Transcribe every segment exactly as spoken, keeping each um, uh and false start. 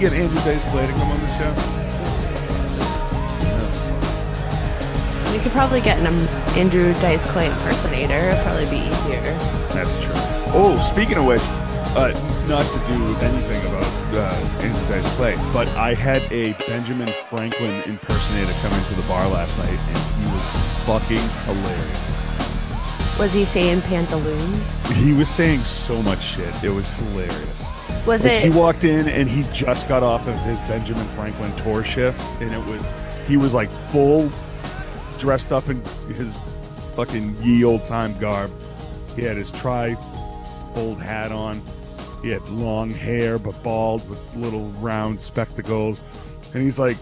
Get Andrew Dice Clay to come on the show. No. We could probably get an Andrew Dice Clay impersonator. It'd probably be easier. That's true. Oh, speaking of which, uh, not to do with anything about uh, Andrew Dice Clay, but I had a Benjamin Franklin impersonator come into the bar last night, and he was fucking hilarious. Was he saying pantaloons? He was saying so much shit. It was hilarious. Was like it? He walked in and he just got off of his Benjamin Franklin tour shift, and it was he was like full, dressed up in his fucking ye old time garb. He had his tri-fold hat on. He had long hair but bald with little round spectacles, and he's like,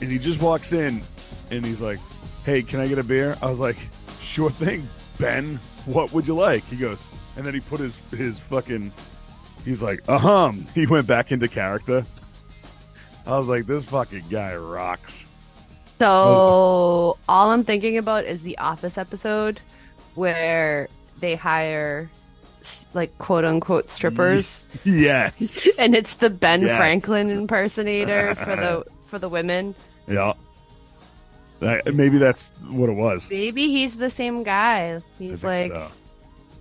and he just walks in and he's like, "Hey, can I get a beer?" I was like, "Sure thing, Ben. What would you like?" He goes, and then he put his his fucking. He's like, uh-huh. He went back into character. I was like, this fucking guy rocks. So oh. all I'm thinking about is the Office episode where they hire, like, quote-unquote strippers. Yes. And it's the Ben yes. Franklin impersonator for the for the women. Yeah. That, maybe that's what it was. Maybe he's the same guy. He's like... So.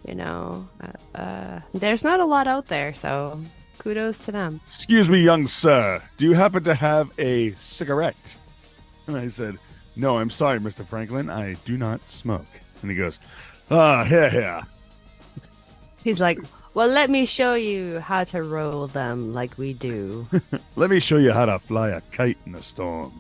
You know, uh, uh, there's not a lot out there, so kudos to them. Excuse me, young sir. Do you happen to have a cigarette? And I said, no, I'm sorry, Mister Franklin. I do not smoke. And he goes, ah, oh, here, here. He's like, well, let me show you how to roll them like we do. Let me show you how to fly a kite in a storm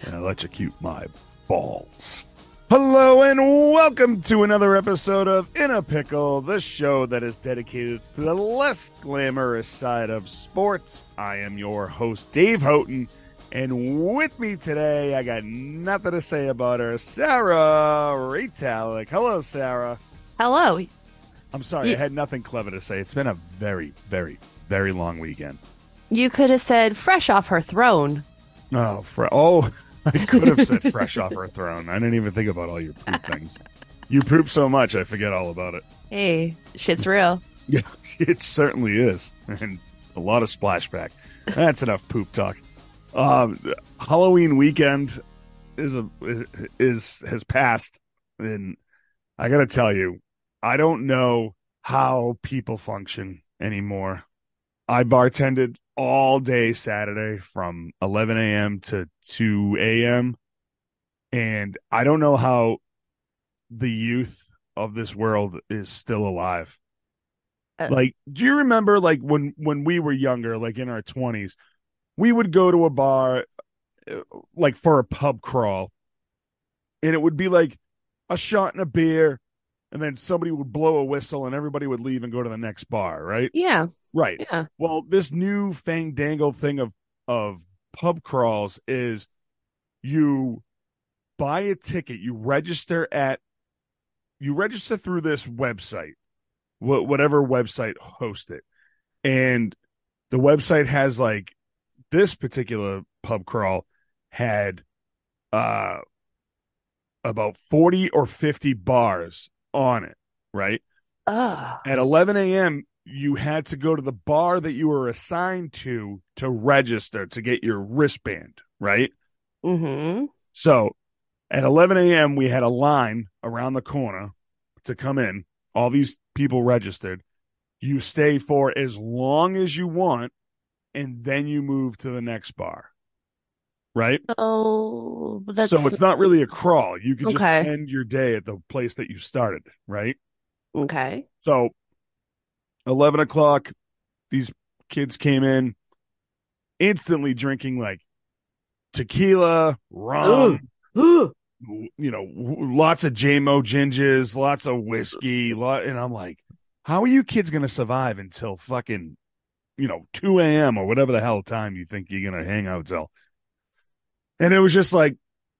and electrocute my balls. Hello and welcome to another episode of In a Pickle, the show that is dedicated to the less glamorous side of sports. I am your host, Dave Houghton, and with me today, I got nothing to say about her, Sarah Retalick. Hello, Sarah. Hello. I'm sorry, you- I had nothing clever to say. It's been a very, very, very long weekend. You could have said fresh off her throne. Oh, fr- oh. I could have said fresh off her throne. I didn't even think about all your poop things. You poop so much, I forget all about it. Hey, shit's real. Yeah, it certainly is. And a lot of splashback. That's enough poop talk. Um, Halloween weekend is a is has passed. And I got to tell you, I don't know how people function anymore. I bartended all day Saturday from eleven a.m. to two a.m. and I don't know how the youth of this world is still alive. Uh, like, do you remember, like, when when we were younger, like in our twenties, we would go to a bar, like, for a pub crawl, and it would be like a shot and a beer, and then somebody would blow a whistle and everybody would leave and go to the next bar, right? Yeah. Right. Yeah. Well, this new fandangled thing of of pub crawls is you buy a ticket, you register at you register through this website, wh- whatever website hosts it. And the website has, like, this particular pub crawl had uh about forty or fifty bars on it, right? Ugh. At eleven a.m. you had to go to the bar that you were assigned to to register to get your wristband, right? Mm-hmm. So at eleven a.m. we had a line around the corner to come in. All these people registered. You stay for as long as you want, and then you move to the next bar, right? Oh, that's... So it's not really a crawl. You could just okay. end your day at the place that you started, right? Okay. So eleven o'clock, these kids came in. instantly drinking like tequila, rum, ooh, ooh. You know, lots of J M O ginges, lots of whiskey. Lot, and I'm like, how are you kids going to survive until fucking, you know, two a.m. or whatever the hell time you think you're going to hang out till? And it was just like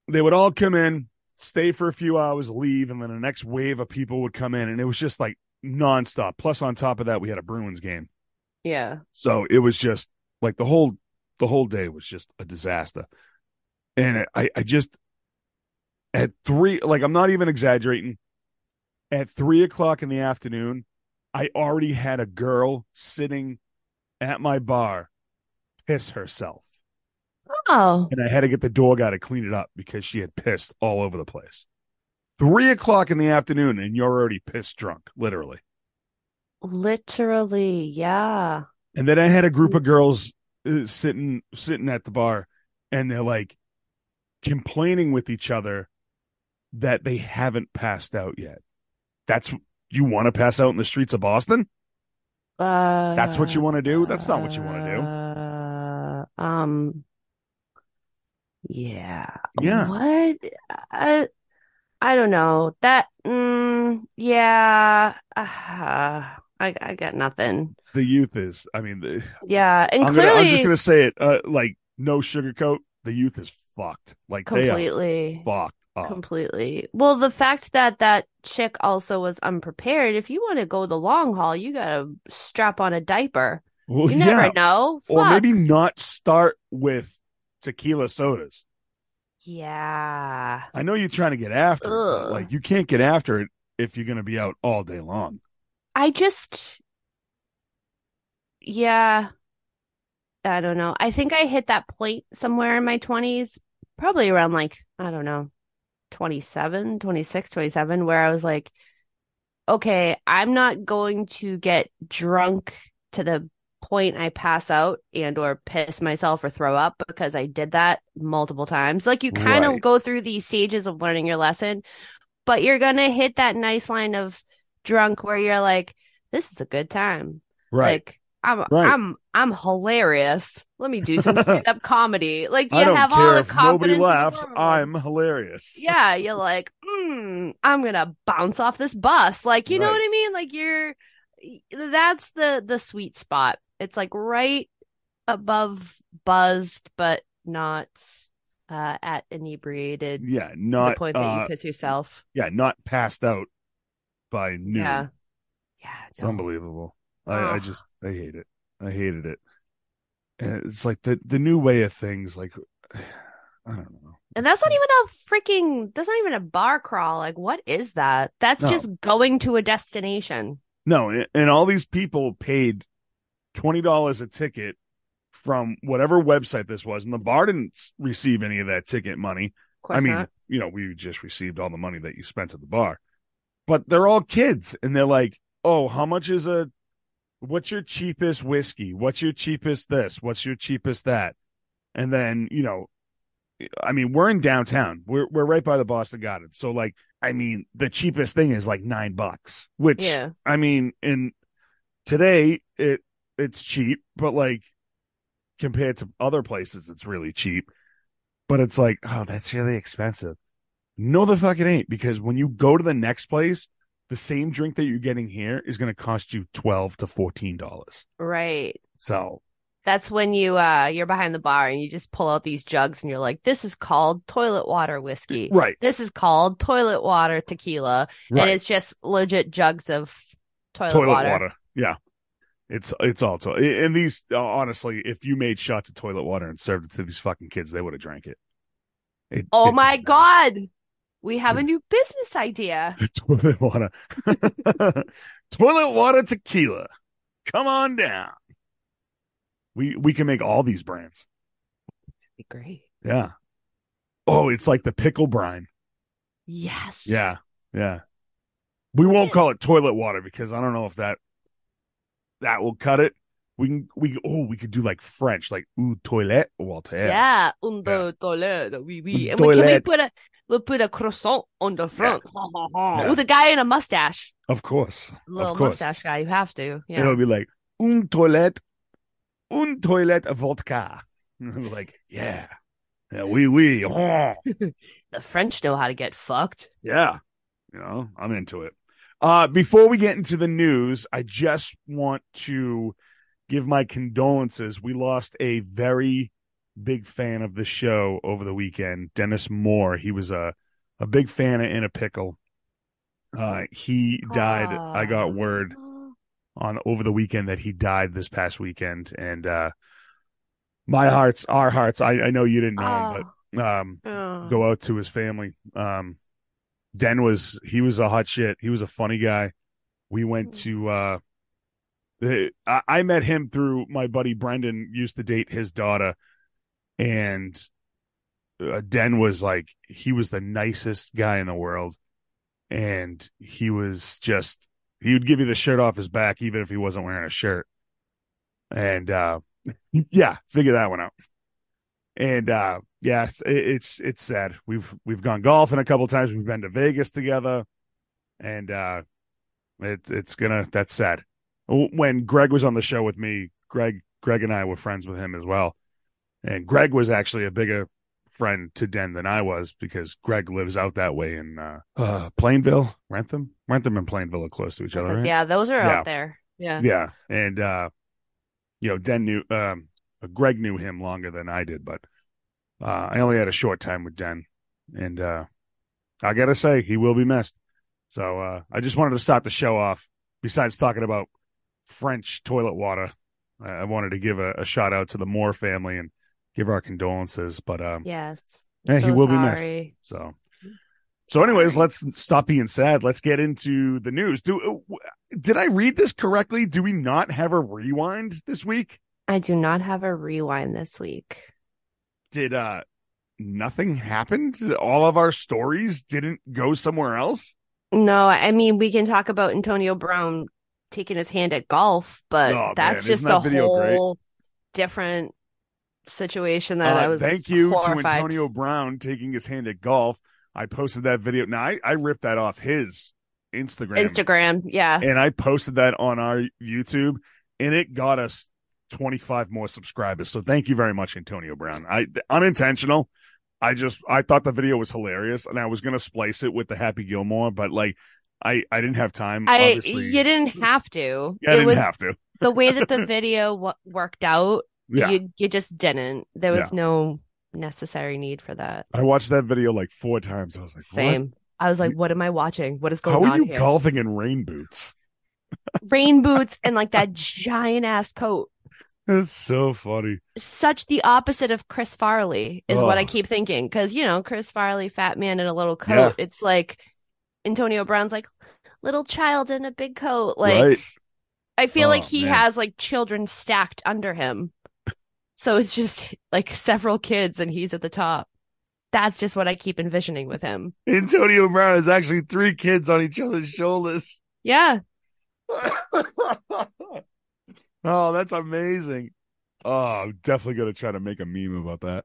they would all come in, stay for a few hours, leave, and then the next wave of people would come in. And it was just like nonstop. Plus, on top of that, we had a Bruins game. Yeah. So it was just like the whole the whole day was just a disaster. And I, I just at three, like I'm not even exaggerating. At three o'clock in the afternoon, I already had a girl sitting at my bar piss herself. Oh. And I had to get the dog out to clean it up because she had pissed all over the place. Three o'clock in the afternoon and you're already pissed drunk, literally. Literally, yeah. And then I had a group of girls uh, sitting sitting at the bar, and they're like complaining with each other that they haven't passed out yet. That's you want to pass out in the streets of Boston? Uh, That's what you want to do? That's not what you want to do. Uh, um. Yeah. Yeah. What? I, I don't know. That. Mm, yeah. Uh, I I got nothing. The youth is. I mean. The, yeah, and I'm clearly, gonna, I'm just gonna say it. Uh, like no sugarcoat. The youth is fucked. Like completely they are fucked up. Completely. Well, the fact that that chick also was unprepared. If you want to go the long haul, you gotta strap on a diaper. Well, you never yeah. know. Fuck. Or maybe not start with tequila sodas. Yeah, I know you're trying to get after it, but like you can't get after it if you're going to be out all day long. I just yeah I don't know. I think I hit that point somewhere in my twenties, probably around like I don't know twenty-seven, twenty-six, twenty-seven, where I was like, okay, I'm not going to get drunk to the point I pass out and or piss myself or throw up, because I did that multiple times. Like you kind of right. go through these stages of learning your lesson, but you're gonna hit that nice line of drunk where you're like, this is a good time, right? Like I'm right. I'm I'm hilarious, let me do some stand-up comedy. Like you I don't have care all the if confidence nobody laughs in the world. I'm hilarious. Yeah, you're like mm, I'm gonna bounce off this bus, like you right. know what I mean? Like you're that's the the sweet spot. It's like right above buzzed, but not uh, at inebriated. Yeah, not the point that uh, you piss yourself. Yeah, not passed out by noon. Yeah, yeah, it's no. unbelievable. Oh. I, I just, I hate it. I hated it. And it's like the the new way of things. Like, I don't know. And that's not even a freaking. That's not even a bar crawl. Like, what is that? That's no. just going to a destination. No, and all these people paid twenty dollars a ticket from whatever website this was, and the bar didn't receive any of that ticket money. Of course I mean, not. You know, we just received all the money that you spent at the bar. But they're all kids, and they're like, oh, how much is a – what's your cheapest whiskey? What's your cheapest this? What's your cheapest that? And then, you know, I mean, we're in downtown. We're we're right by the Boston Garden. So, like, I mean, the cheapest thing is like nine bucks, which, yeah. I mean, in today it – it's cheap, but like compared to other places, it's really cheap. But it's like, oh, that's really expensive. No, the fuck it ain't, because when you go to the next place, the same drink that you're getting here is going to cost you twelve to fourteen dollars. Right. So that's when you uh, you're behind the bar and you just pull out these jugs and you're like, this is called toilet water whiskey. Right. This is called toilet water tequila, right. and it's just legit jugs of toilet, toilet water. water. Yeah. It's it's also and these honestly, if you made shots of toilet water and served it to these fucking kids, they would have drank it. it oh it, my it, god, we have it, a new business idea: toilet water, toilet water tequila. Come on down. We we can make all these brands. That'd be great. Yeah. Oh, it's like the pickle brine. Yes. Yeah. Yeah. We won't call it toilet water because I don't know if that. That will cut it. We can, we, oh, we could do like French, like, ou toilette water. Yeah, on the yeah. toilette, oui, oui. And we, can we put a, we'll put a croissant on the front yeah. with a guy in a mustache. Of course. A little of course. mustache guy, you have to. Yeah. It'll be like, un toilette un toilet vodka. I'm like, yeah. Yeah, oui, oui. Oh. The French know how to get fucked. Yeah. You know, I'm into it. Uh, before we get into the news, I just want to give my condolences. We lost a very big fan of the show over the weekend, Dennis Moore. He was a, a big fan of In a Pickle. Uh, he died. Aww. I got word on over the weekend that he died this past weekend. And uh, my hearts, our hearts, I, I know you didn't know Aww. him, but um, go out to his family. Um, Den was, he was a hot shit. He was a funny guy. We went to, uh, the, I, I met him through my buddy Brendan, used to date his daughter. And uh, Den was like, he was the nicest guy in the world. And he was just, he would give you the shirt off his back, even if he wasn't wearing a shirt. And, uh, yeah, figure that one out. And, uh, yeah, it, it's, it's sad. We've, we've gone golfing a couple times. We've been to Vegas together, and, uh, it's, it's gonna, that's sad. When Greg was on the show with me, Greg, Greg and I were friends with him as well. And Greg was actually a bigger friend to Den than I was, because Greg lives out that way in uh, uh, Plainville, Rentham. Rentham and Plainville are close to each other. Like, right? Yeah, those are yeah. out there. Yeah, yeah, and uh, you know, Den knew um, Greg knew him longer than I did, but uh, I only had a short time with Den, and uh, I gotta say he will be missed. So uh, I just wanted to start the show off. Besides talking about French toilet water, I, I wanted to give a, a shout out to the Moore family and give our condolences, but um, yes, yeah, so he will sorry. be missed. So, so, anyways, let's stop being sad. Let's get into the news. Do did I read this correctly? Do we not have a rewind this week? I do not have a rewind this week. Did uh, nothing happen? All of our stories didn't go somewhere else? No, I mean, we can talk about Antonio Brown taking his hand at golf, but oh, that's man. just that a whole great? different. situation that uh, I was thank you horrified. to Antonio Brown taking his hand at golf. I posted that video. Now I, I ripped that off his Instagram. Instagram, yeah. And I posted that on our YouTube, and it got us twenty-five more subscribers. So thank you very much, Antonio Brown. I unintentional. I just I thought the video was hilarious, and I was gonna splice it with the Happy Gilmore, but like I I didn't have time. I obviously. you didn't have to. Yeah, I it didn't was have to. The way that the video w- worked out. Yeah. You you just didn't. There was yeah. no necessary need for that. I watched that video like four times. I was like, same. What? I was like, what am I watching? What is going on here? How are you here? golfing in rain boots? Rain boots and like that giant ass coat. That's so funny. Such the opposite of Chris Farley is oh. what I keep thinking. Because, you know, Chris Farley, fat man in a little coat. Yeah. It's like Antonio Brown's like little child in a big coat. Like right. I feel oh, like he man. has like children stacked under him. So it's just like several kids and he's at the top. That's just what I keep envisioning with him. Antonio Brown is actually three kids on each other's shoulders. Yeah. Oh, that's amazing. Oh, I'm definitely going to try to make a meme about that.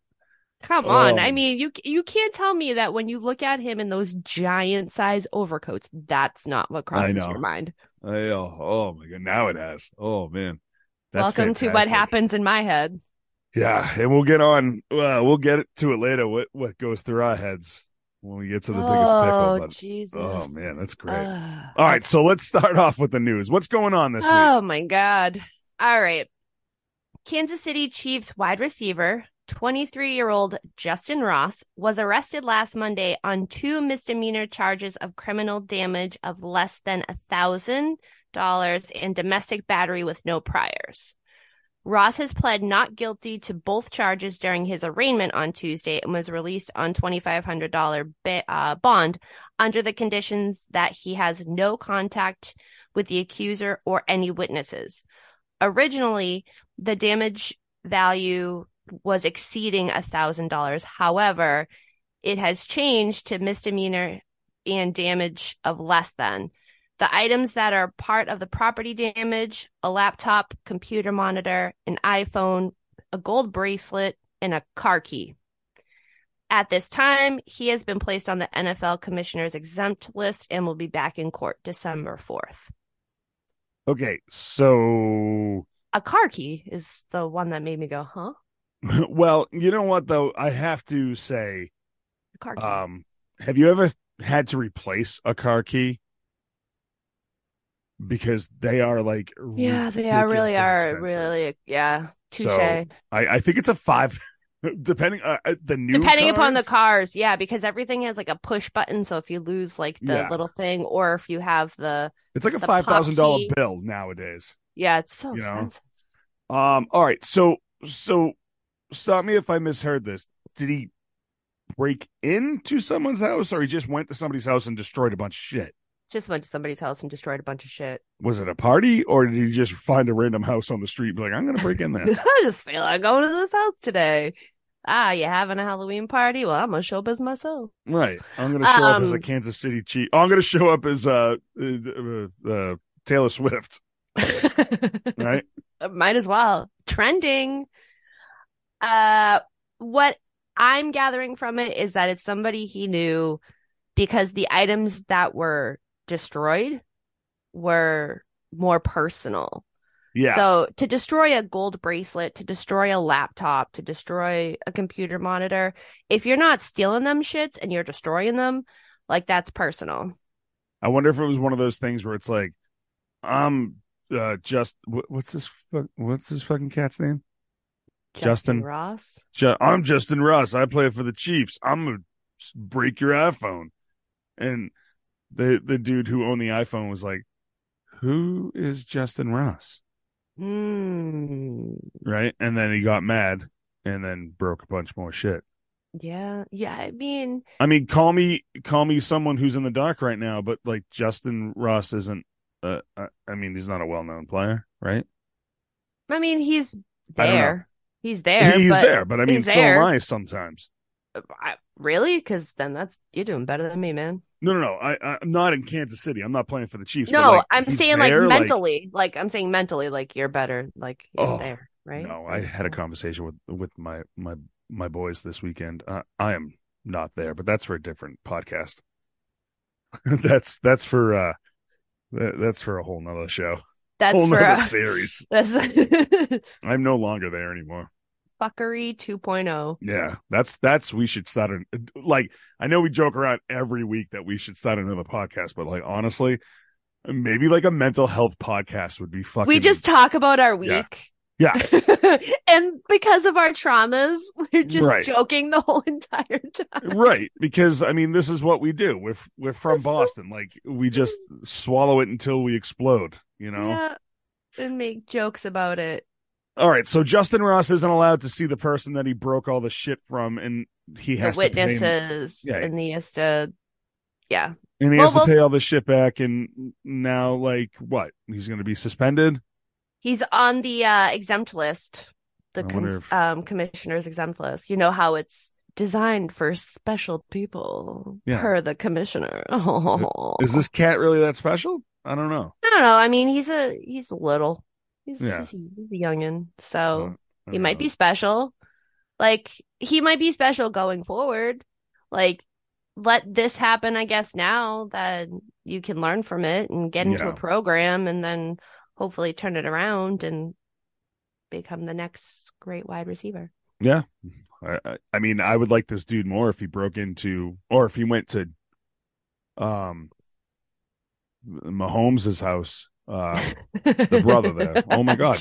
Come on. Oh. I mean, you you can't tell me that when you look at him in those giant size overcoats, that's not what crosses your mind. I know. Oh, my God. Now it has. Oh, man. That's Welcome fantastic. to what happens in my head. Yeah, and we'll get on. Uh, we'll get to it later. What what goes through our heads when we get to the oh, biggest pickle? But, Jesus. Oh man, that's great. Uh, All right, so let's start off with the news. What's going on this oh, week? Oh my God! All right, Kansas City Chiefs wide receiver, twenty-three-year-old Justin Ross, was arrested last Monday on two misdemeanor charges of criminal damage of less than a thousand dollars and domestic battery with no priors. Ross has pled not guilty to both charges during his arraignment on Tuesday and was released on twenty-five hundred dollars ba- uh, bond under the conditions that he has no contact with the accuser or any witnesses. Originally, the damage value was exceeding one thousand dollars. However, it has changed to misdemeanor and damage of less than. The items that are part of the property damage, a laptop, computer monitor, an iPhone, a gold bracelet, and a car key. At this time, he has been placed on the N F L commissioner's exempt list and will be back in court December fourth. Okay, so a car key is the one that made me go, huh? Well, you know what, though? I have to say, a car key. Um, have you ever had to replace a car key? Because they are like, yeah, they are really expensive. are really, yeah. Touche. So I, I think it's a five, depending uh, the new depending cars. upon the cars, yeah, because everything has like a push button. So if you lose like the yeah. little thing, or if you have the, it's like a five thousand dollar bill nowadays. Yeah, it's so you expensive. Know? Um. All right. So so stop me if I misheard this. Did he break into someone's house, or he just went to somebody's house and destroyed a bunch of shit? Just went to somebody's house and destroyed a bunch of shit. Was it a party, or did you just find a random house on the street and be like, I'm going to break in there? I just feel like going to this house today. Ah, you having a Halloween party? Well, I'm going to show up as myself. Right. I'm going to show um, up as a Kansas City Chief. Oh, I'm going to show up as uh, uh, uh, Taylor Swift. Right? Might as well. Trending. Uh, what I'm gathering from it is that it's somebody he knew, because the items that were destroyed were more personal. Yeah. So to destroy a gold bracelet, to destroy a laptop, to destroy a computer monitor, if you're not stealing them shits and you're destroying them, like, that's personal. I wonder if it was one of those things where it's like, um, uh, just what's this? What's this fucking cat's name? Justin, Justin Ross. Ju- I'm Justin Ross. I play for the Chiefs. I'm gonna break your iPhone. And The the dude who owned the iPhone was like, who is Justin Ross? Mm. Right? And then he got mad and then broke a bunch more shit. Yeah. Yeah. I mean, I mean, call me call me someone who's in the dark right now, but like, Justin Ross isn't, uh, I mean, he's not a well-known player, right? I mean, he's there. He's there. He's but there. But I mean, so there. am I sometimes. I, really? Because then that's, you're doing better than me, man. No, no, no. I, I'm not in Kansas City. I'm not playing for the Chiefs. No, like, I'm saying there, like mentally. Like, like I'm saying mentally, like you're better. Like you're oh, there, right? No, I had a conversation with, with my, my, my boys this weekend. Uh, I am not there, but that's for a different podcast. that's that's for uh, that, that's for a whole nother show. That's whole for a series. That's... I'm no longer there anymore. Fuckery two point oh. Yeah, that's that's we should start a, like, I know we joke around every week that we should start another podcast, but like, honestly, maybe like a mental health podcast would be fucking. We just talk about our week. Yeah. yeah. And because of our traumas, we're just right. joking the whole entire time. Right, because I mean, this is what we do. We're we're from Boston. Like, we just swallow it until we explode, you know. Yeah. And make jokes about it. All right, so Justin Ross isn't allowed to see the person that he broke all the shit from, and he has the to witnesses, pay yeah. and he has to, yeah, and he well, has well, to pay all the shit back. And now, like, what? He's going to be suspended. He's on the uh, exempt list, the com- if... um, commissioner's exempt list. You know how it's designed for special people, yeah. per the commissioner. Is this cat really that special? I don't know. I don't know. I mean, he's a he's little. He's, yeah. he's, he's a youngin, so he might be special. Like, he might be special going forward. Like, let this happen, I guess, now that you can learn from it and get into yeah. a program and then hopefully turn it around and become the next great wide receiver. Yeah. I, I mean, I would like this dude more if he broke into, or if he went to um, Mahomes' house. Uh, the brother there. Oh my God,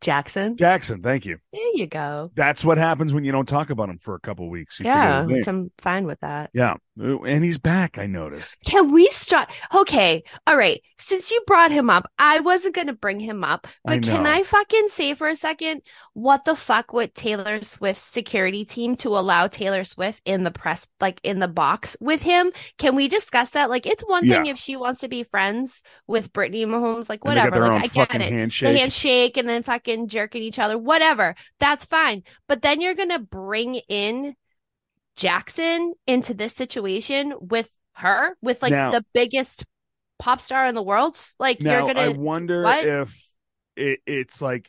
Jackson. Jackson, thank you. There you go. That's what happens when you don't talk about him for a couple of weeks. You yeah, which I'm fine with that. Yeah, and he's back. I noticed. Can we stop? Okay, all right. Since you brought him up, I wasn't gonna bring him up, but I can I fucking say for a second, what the fuck with Taylor Swift's security team to allow Taylor Swift in the press, like in the box with him? Can we discuss that? Like, it's one thing yeah. if she wants to be friends with Brittany Mahomes. Like, whatever, like, I get it, handshake. the handshake and then fucking jerking each other, whatever, that's fine. But then you're gonna bring in Jackson into this situation with her, with like now, the biggest pop star in the world. Like, now, you're gonna. I wonder what? if it, it's like,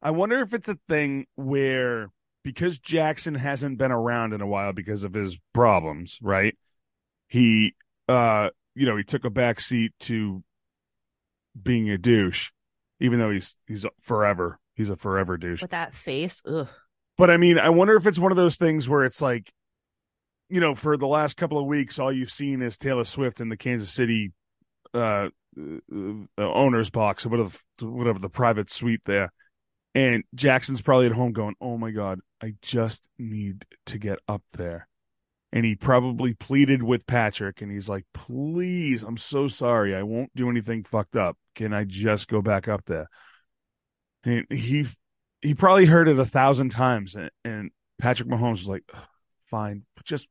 I wonder if it's a thing where, because Jackson hasn't been around in a while because of his problems, right? He, uh. you know, he took a back seat to being a douche. even though he's he's forever. He's a forever douche. With that face. Ugh. But I mean, I wonder if it's one of those things where it's like, you know, for the last couple of weeks, all you've seen is Taylor Swift in the Kansas City uh, uh, owner's box, whatever, whatever the private suite there. And Jackson's probably at home going, oh my God, I just need to get up there. And he probably pleaded with Patrick and he's like, please, I'm so sorry. I won't do anything fucked up. Can I just go back up there? And he he probably heard it a thousand times. And, and Patrick Mahomes was like, fine, but just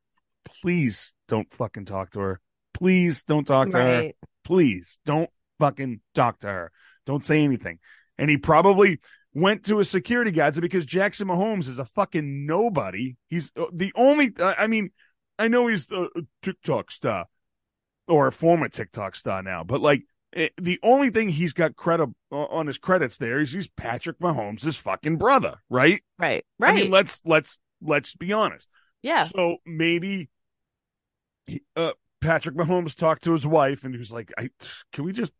please don't fucking talk to her. Please don't talk to right. her. Please don't fucking talk to her. Don't say anything. And he probably went to a security guard because Jackson Mahomes is a fucking nobody. He's the only, I mean, I know he's a TikTok star or a former TikTok star now, but like it, the only thing he's got credit on his credits there is he's Patrick Mahomes' his fucking brother. Right. Right. Right. I mean, let's, let's, let's be honest. Yeah. So maybe uh, Patrick Mahomes talked to his wife and he was like, I, can we just,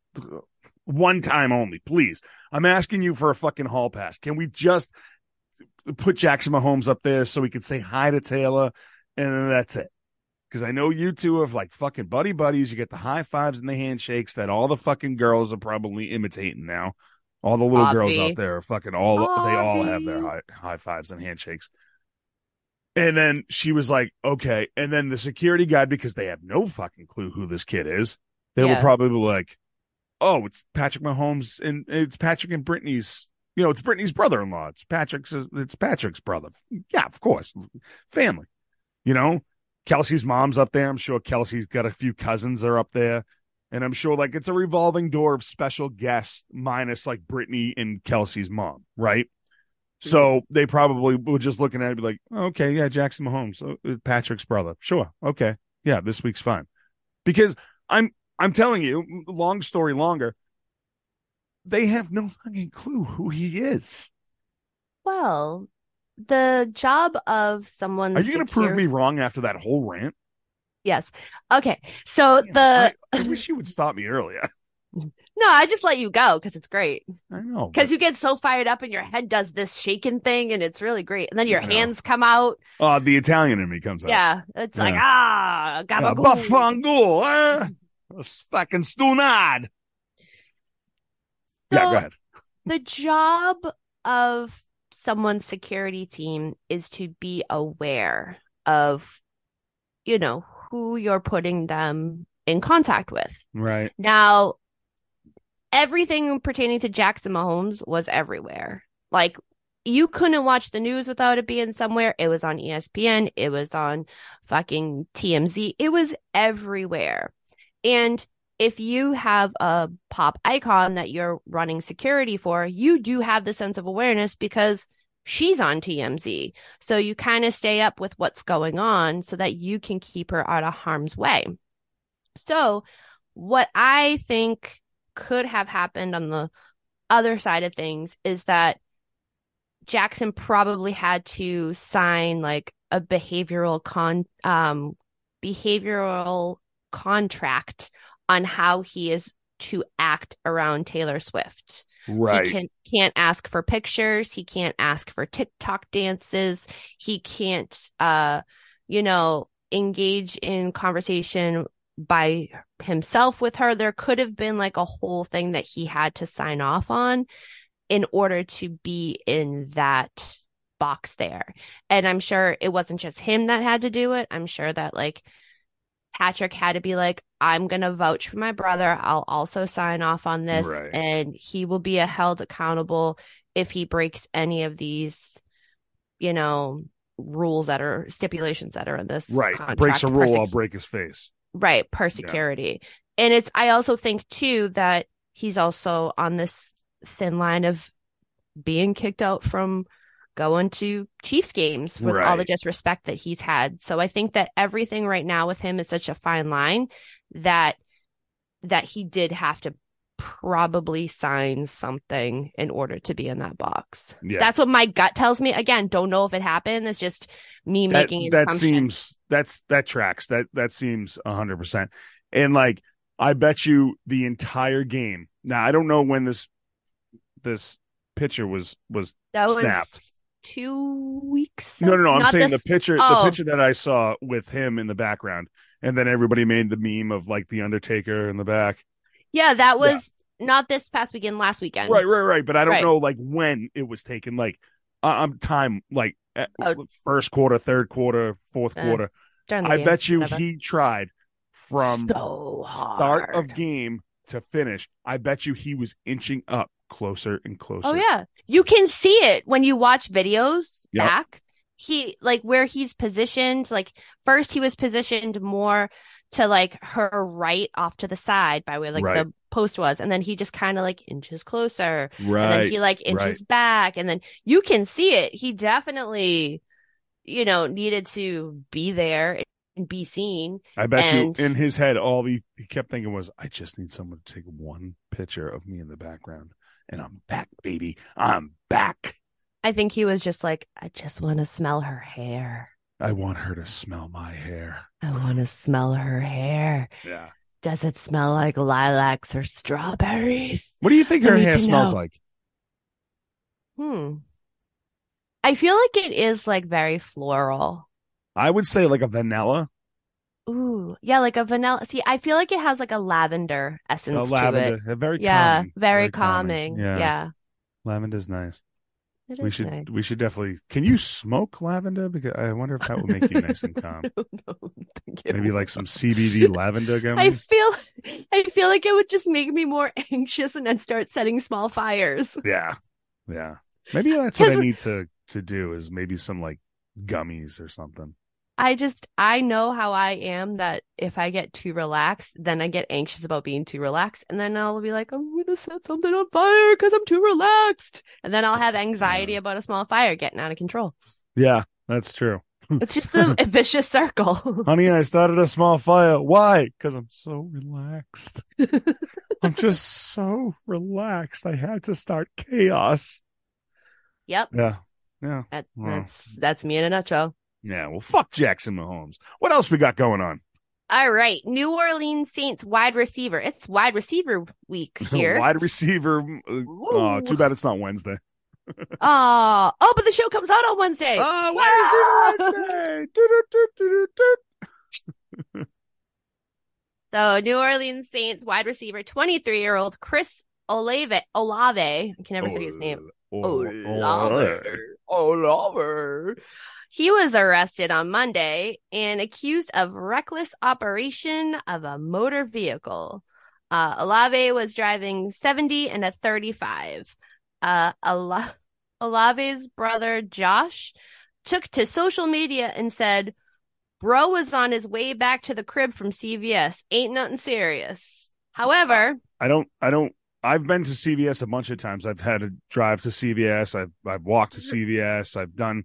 one time only, please. I'm asking you for a fucking hall pass. Can we just put Jackson Mahomes up there so we can say hi to Taylor? And then that's it. Because I know you two are like fucking buddy buddies. You get the high fives and the handshakes that all the fucking girls are probably imitating now. All the little Obby. girls out there are fucking all, Obby. they all have their high, high fives and handshakes. And then she was like, okay. And then the security guy, because they have no fucking clue who this kid is, they yeah. were probably like, oh, it's Patrick Mahomes and it's Patrick and Brittany's, you know, it's Brittany's brother-in-law. It's Patrick's, it's Patrick's brother. Yeah, of course. Family, you know, Kelsey's mom's up there. I'm sure Kelsey's got a few cousins that are up there. And I'm sure like it's a revolving door of special guests minus like Brittany and Kelsey's mom. Right. So they probably were just looking at it and be like, okay, yeah, Jackson Mahomes, Patrick's brother. Sure. Okay. Yeah. This week's fine because I'm, I'm telling you, long story longer, they have no fucking clue who he is. Well, the job of someone... Are you going to secure... prove me wrong after that whole rant? Yes. Okay. So Damn, the... I, I wish you would stop me earlier. No, I just let you go because it's great. I know. Because but... you get so fired up and your head does this shaking thing and it's really great. And then your hands come out. Oh, uh, the Italian in me comes out. Yeah. It's yeah. like, ah, gabagool. Yeah, baffangool, ah. It's fucking stunad. So yeah, go ahead. The job of someone's security team is to be aware of, you know, who you're putting them in contact with. Right. Now, everything pertaining to Jackson Mahomes was everywhere. Like, you couldn't watch the news without it being somewhere. It was on E S P N. It was on fucking T M Z. It was everywhere. And if you have a pop icon that you're running security for, you do have the sense of awareness because she's on T M Z. So you kind of stay up with what's going on so that you can keep her out of harm's way. So what I think could have happened on the other side of things is that Jackson probably had to sign like a behavioral con, um, behavioral contract on how he is to act around Taylor Swift. Right. He can, can't ask for pictures. He can't ask for TikTok dances. He can't, uh, you know, engage in conversation by himself with her. There could have been like a whole thing that he had to sign off on in order to be in that box there. And I'm sure it wasn't just him that had to do it. I'm sure that like Patrick had to be like, I'm going to vouch for my brother. I'll also sign off on this. Right. And he will be held accountable if he breaks any of these, you know, rules that are stipulations that are in this. Right. Breaks a rule, secu- I'll break his face. Right. Per security. Yeah. And it's, I also think too, that he's also on this thin line of being kicked out from going to Chiefs games with right. all the disrespect that he's had. So I think that everything right now with him is such a fine line that that he did have to probably sign something in order to be in that box. Yeah. That's what my gut tells me. Again, don't know if it happened. It's just me that, making that seems that's that tracks that that seems one hundred percent. And like I bet you the entire game. Now I don't know when this this picture was was that snapped. Was two weeks. No, no, no. I'm saying this... the picture, oh. the picture that I saw with him in the background, and then everybody made the meme of like the Undertaker in the back. Yeah, that was yeah. not this past weekend. Last weekend. Right, right, right. But I don't right. know like when it was taken. Like, um, time like oh. first quarter, third quarter, fourth uh, quarter. I game, bet you whatever. he tried from so start of game to finish. I bet you he was inching up closer and closer. Oh yeah, you can see it when you watch videos yep. back. He like where he's positioned. Like first, he was positioned more to like her right off to the side by where like right. the post was, and then he just kind of like inches closer. Right. And then he like inches right. back, and then you can see it. He definitely, you know, needed to be there and be seen. I bet and... you in his head, all he, he kept thinking was, I just need someone to take one picture of me in the background. And I'm back, baby. I'm back. I think he was just like, I just want to smell her hair. I want her to smell my hair. I want to smell her hair. Yeah. Does it smell like lilacs or strawberries? What do you think I her hair smells know. like? Hmm. I feel like it is like very floral. I would say like a vanilla. Ooh, yeah, like a vanilla. See, I feel like it has like a lavender essence a lavender. to it. A very yeah, calming. very, very calming. calming. Yeah. yeah, lavender's nice. It we is should nice. we should definitely. Can you smoke lavender? Because I wonder if that will make you nice and calm. no, no, Maybe like some C B D lavender gummies. I feel, I feel like it would just make me more anxious, and then start setting small fires. Yeah, yeah. Maybe that's what I need to. to do is maybe some like gummies or something. I just I know how I am, that if I get too relaxed, then I get anxious about being too relaxed, and then I'll be like, I'm gonna set something on fire because I'm too relaxed, and then I'll have anxiety yeah. about a small fire getting out of control. Yeah, that's true. It's just a vicious circle. Honey, I started a small fire. Why? Because I'm so relaxed. I'm just so relaxed. I had to start chaos. Yep. Yeah. Yeah, that, well, that's that's me in a nutshell. Yeah, well, fuck Jackson Mahomes. What else we got going on? All right, New Orleans Saints wide receiver. It's wide receiver week here. Wide receiver. Oh, too bad it's not Wednesday. oh, oh, but the show comes out on Wednesday. Oh, wide wow. receiver Wednesday. do, do, do, do, do. So, New Orleans Saints wide receiver, twenty-three-year-old Chris Olave. Olave. I can never oh. say his name. Olave. Olave. He was arrested on Monday and accused of reckless operation of a motor vehicle. Uh, Olave was driving seventy and a thirty-five. Uh, Ola- Olave's brother, Josh, took to social media and said, "Bro was on his way back to the crib from C V S. Ain't nothing serious." However, I don't, I don't. I've been to C V S a bunch of times. I've had to drive to C V S. I've I've walked to C V S. I've done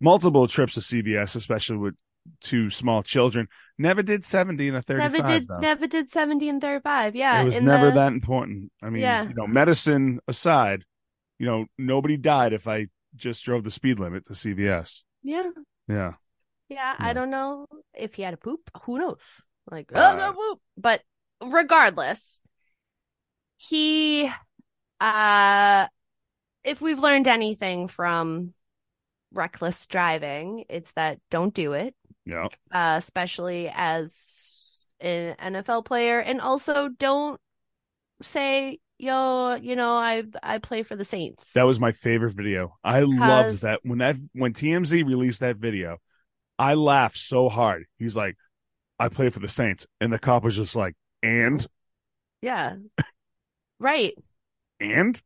multiple trips to C V S, especially with two small children. Never did seventy and a thirty-five. Never did though. never did seventy and thirty-five. Yeah, it was never the... that important. I mean, yeah. you know, medicine aside, you know, nobody died if I just drove the speed limit to C V S. Yeah. Yeah. Yeah. I yeah. don't know if he had a poop. Who knows? Like, uh, oh no poop. But regardless. He, uh, if we've learned anything from reckless driving, it's that don't do it. Yeah. Uh, especially as an N F L player, and also don't say, "Yo, you know, I I play for the Saints." That was my favorite video. I loved that when that when T M Z released that video. I laughed so hard. He's like, "I play for the Saints," and the cop was just like, "And." Yeah. Right. And?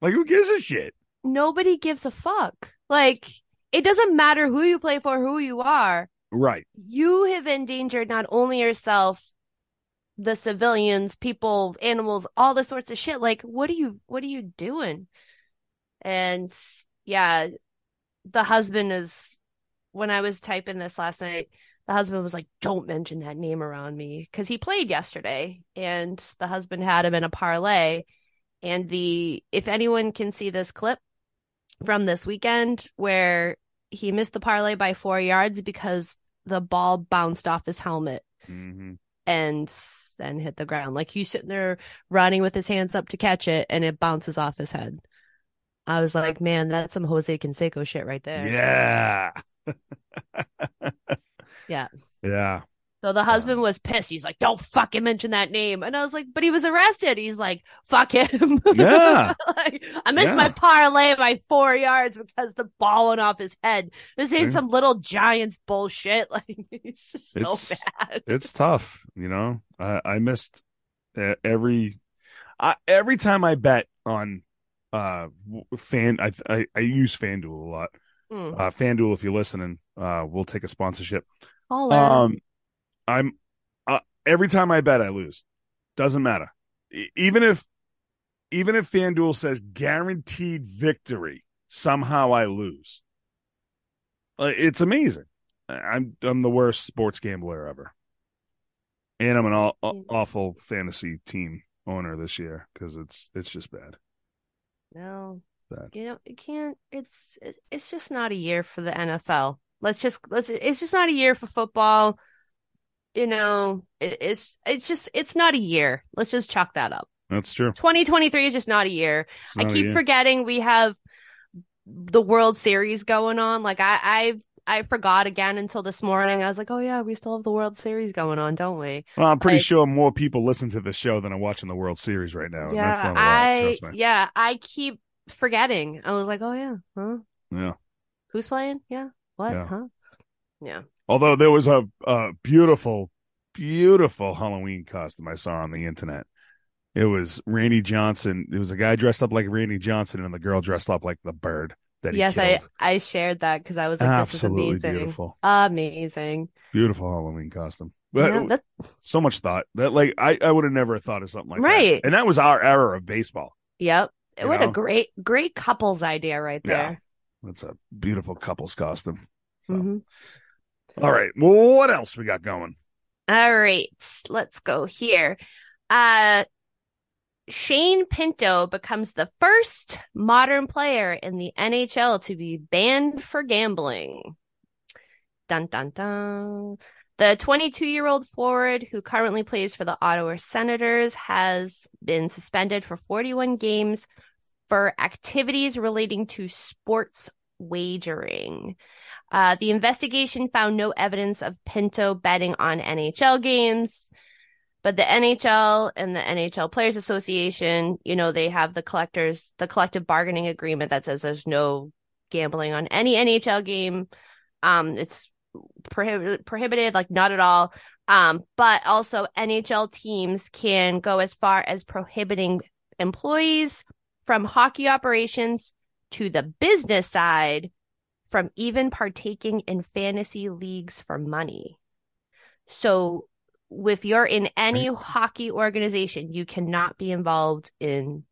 Like, who gives a shit? Nobody gives a fuck. Like, it doesn't matter who you play for, who you are. Right. You have endangered not only yourself, the civilians, people, animals, all the sorts of shit. Like, what are you, what are you doing? And, yeah, the husband is, when I was typing this last night, the husband was like, "Don't mention that name around me," because he played yesterday, and the husband had him in a parlay. And the if anyone can see this clip from this weekend where he missed the parlay by four yards because the ball bounced off his helmet, mm-hmm. and then hit the ground. Like, he's sitting there running with his hands up to catch it, and it bounces off his head. I was like, man, that's some Jose Canseco shit right there. Yeah. yeah. Yeah. So the husband was pissed. He's like, don't fucking mention that name. And I was like, but he was arrested. He's like, fuck him. Yeah. like, I missed yeah. my parlay by four yards because the ball went off his head. This ain't yeah. some little Giants bullshit. Like, it's just so it's, bad. It's tough. You know, I, I missed every, I, every time I bet on uh fan, I, I, I use FanDuel a lot. Mm. Uh, FanDuel, if you're listening, uh, we'll take a sponsorship. Oh, wow. Um, I'm uh, every time I bet I lose. Doesn't matter. E- even if even if FanDuel says guaranteed victory, somehow I lose. Uh, it's amazing. I'm I'm the worst sports gambler ever. And I'm an all, all, awful fantasy team owner this year because it's it's just bad. No. Bad. You know, it can't it's it's just not a year for the N F L. Let's just let's it's just not a year for football. You know, it, it's it's just it's not a year. Let's just chalk that up. That's true. twenty twenty-three is just not a year. Not I keep year. forgetting we have the World Series going on. Like I I I forgot again until this morning. I was like, oh yeah, we still have the World Series going on, don't we? Well, I'm pretty like, sure more people listen to this show than are watching the World Series right now. Yeah, and that's not a I lot, yeah I keep forgetting. I was like, oh yeah, huh? Yeah. Who's playing? Yeah. What? Yeah. Huh? Yeah. Although there was a, a beautiful, beautiful Halloween costume I saw on the internet. It was Randy Johnson. It was a guy dressed up like Randy Johnson and the girl dressed up like the bird that he yes, killed. Yes, I, I shared that because I was like, absolutely, this is amazing. Beautiful. Amazing. Beautiful Halloween costume. Yeah, that's... So much thought. That like I, I would have never thought of something like right. that. And that was our era of baseball. Yep. You what know? a great, great couple's idea right there. Yeah. That's a beautiful couple's costume. So. Mm-hmm. All right. Well, what else we got going? All right. Let's go here. Uh, Shane Pinto becomes the first modern player in the N H L to be banned for gambling. Dun, dun, dun. The twenty-two-year-old forward who currently plays for the Ottawa Senators has been suspended for forty-one games for activities relating to sports wagering. Uh, the investigation found no evidence of Pinto betting on N H L games, but the N H L and the N H L Players Association, you know, they have the collectors, the collective bargaining agreement that says there's no gambling on any N H L game. Um, it's prohib- prohibited, like not at all. Um, but also N H L teams can go as far as prohibiting employees from hockey operations to the business side from even partaking in fantasy leagues for money. So if you're in any right. hockey organization, you cannot be involved in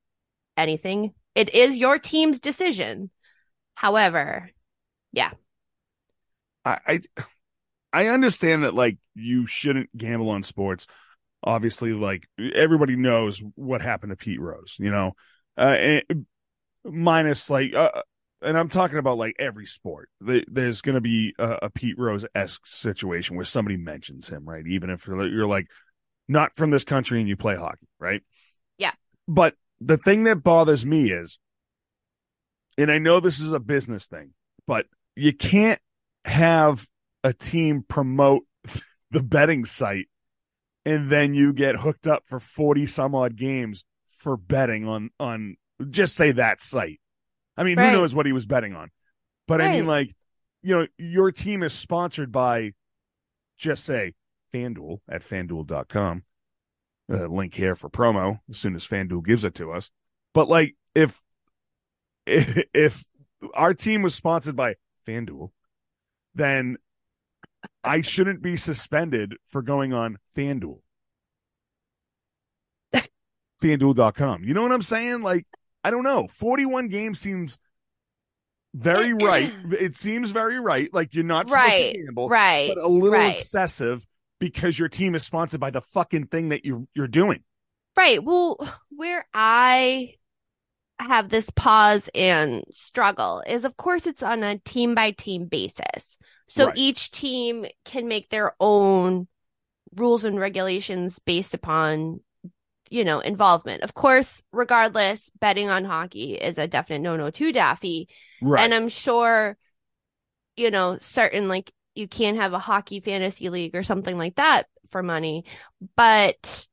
anything. It is your team's decision. However, yeah. I I, I understand that, like, you shouldn't gamble on sports. Obviously, like, everybody knows what happened to Pete Rose, you know, uh, and, minus, like... Uh, and I'm talking about like every sport. There's going to be a, a Pete Rose-esque situation where somebody mentions him, right? Even if you're, you're like not from this country and you play hockey, right? Yeah. But the thing that bothers me is, and I know this is a business thing, but you can't have a team promote the betting site and then you get hooked up for forty some odd games for betting on, on just say that site. I mean, right. who knows what he was betting on? But right. I mean, like, you know, your team is sponsored by, just say, FanDuel at FanDuel dot com. Uh, link here for promo as soon as FanDuel gives it to us. But, like, if if, if our team was sponsored by FanDuel, then I shouldn't be suspended for going on FanDuel. FanDuel dot com. You know what I'm saying? Like, I don't know. forty-one games seems very right. It seems very right. Like, you're not supposed right, to gamble, right, but a little right. excessive because your team is sponsored by the fucking thing that you're, you're doing. Right. Well, where I have this pause and struggle is, of course, it's on a team-by-team basis. So right. each team can make their own rules and regulations based upon, you know, involvement. Of course, regardless, betting on hockey is a definite no-no to Daffy. Right. And I'm sure, you know, certain, like, you can't have a hockey fantasy league or something like that for money. But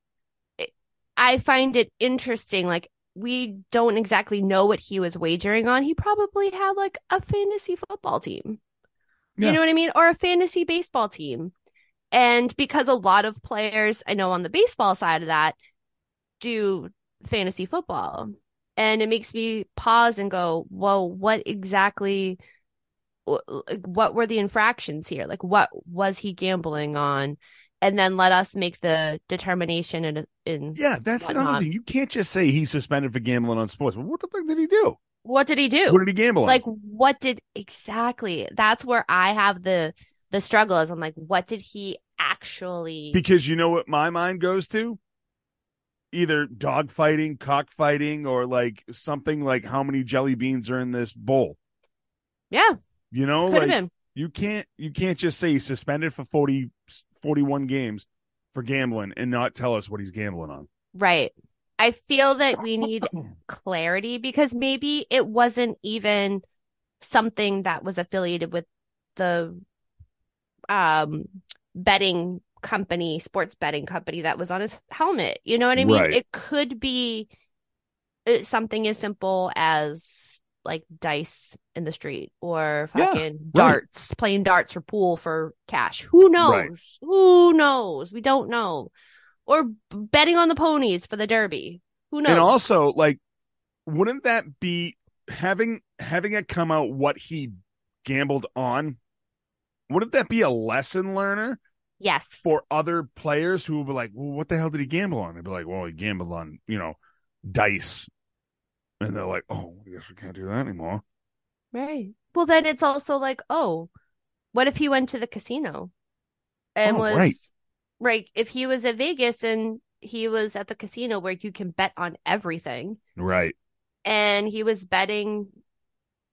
I find it interesting, like, we don't exactly know what he was wagering on. He probably had, like, a fantasy football team. Yeah. You know what I mean? Or a fantasy baseball team. And because a lot of players, I know on the baseball side of that, do fantasy football. And it makes me pause and go, well, what exactly, what were the infractions here? Like, what was he gambling on? And then let us make the determination. And in yeah, that's whatnot. Another thing. You can't just say he's suspended for gambling on sports. Well, what the fuck did he do? What did he do? What did he gamble on? Like, what did exactly? That's where I have the the struggle is. I'm like, what did he actually? Because you know what my mind goes to? Either dogfighting, cockfighting, or like something like how many jelly beans are in this bowl. Yeah, you know, could like you can't you can't just say he's suspended for forty. forty-one games for gambling and not tell us what he's gambling on. Right. I feel that we need clarity, because maybe it wasn't even something that was affiliated with the um, betting company, sports betting company that was on his helmet. You know what I mean? Right. It could be something as simple as like dice in the street, or fucking yeah, darts, right. playing darts or pool for cash. Who knows? Right. Who knows? We don't know. Or betting on the ponies for the Derby. Who knows? And also, like, wouldn't that be having having it come out what he gambled on? Wouldn't that be a lesson learner? Yes. For other players who would be like, well, what the hell did he gamble on? They'd be like, well, he gambled on, you know, dice. And they're like, oh, I guess we can't do that anymore. Right. Well, then it's also like, oh, what if he went to the casino and oh, was right. right? If he was at Vegas and he was at the casino where you can bet on everything. Right. And he was betting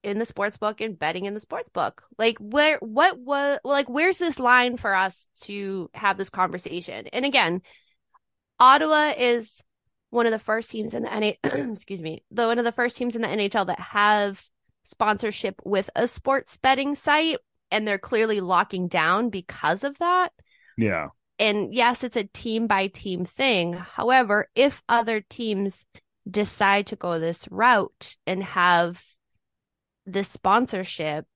in the sports book and betting in the sports book. Like, where, what was, like, where's this line for us to have this conversation? And again, Ottawa is one of the first teams in the N H L, excuse me, the one of the first teams in the N H L that have sponsorship with a sports betting site, and they're clearly locking down because of that. Yeah. And yes, it's a team by team thing. However, if other teams decide to go this route and have this sponsorship,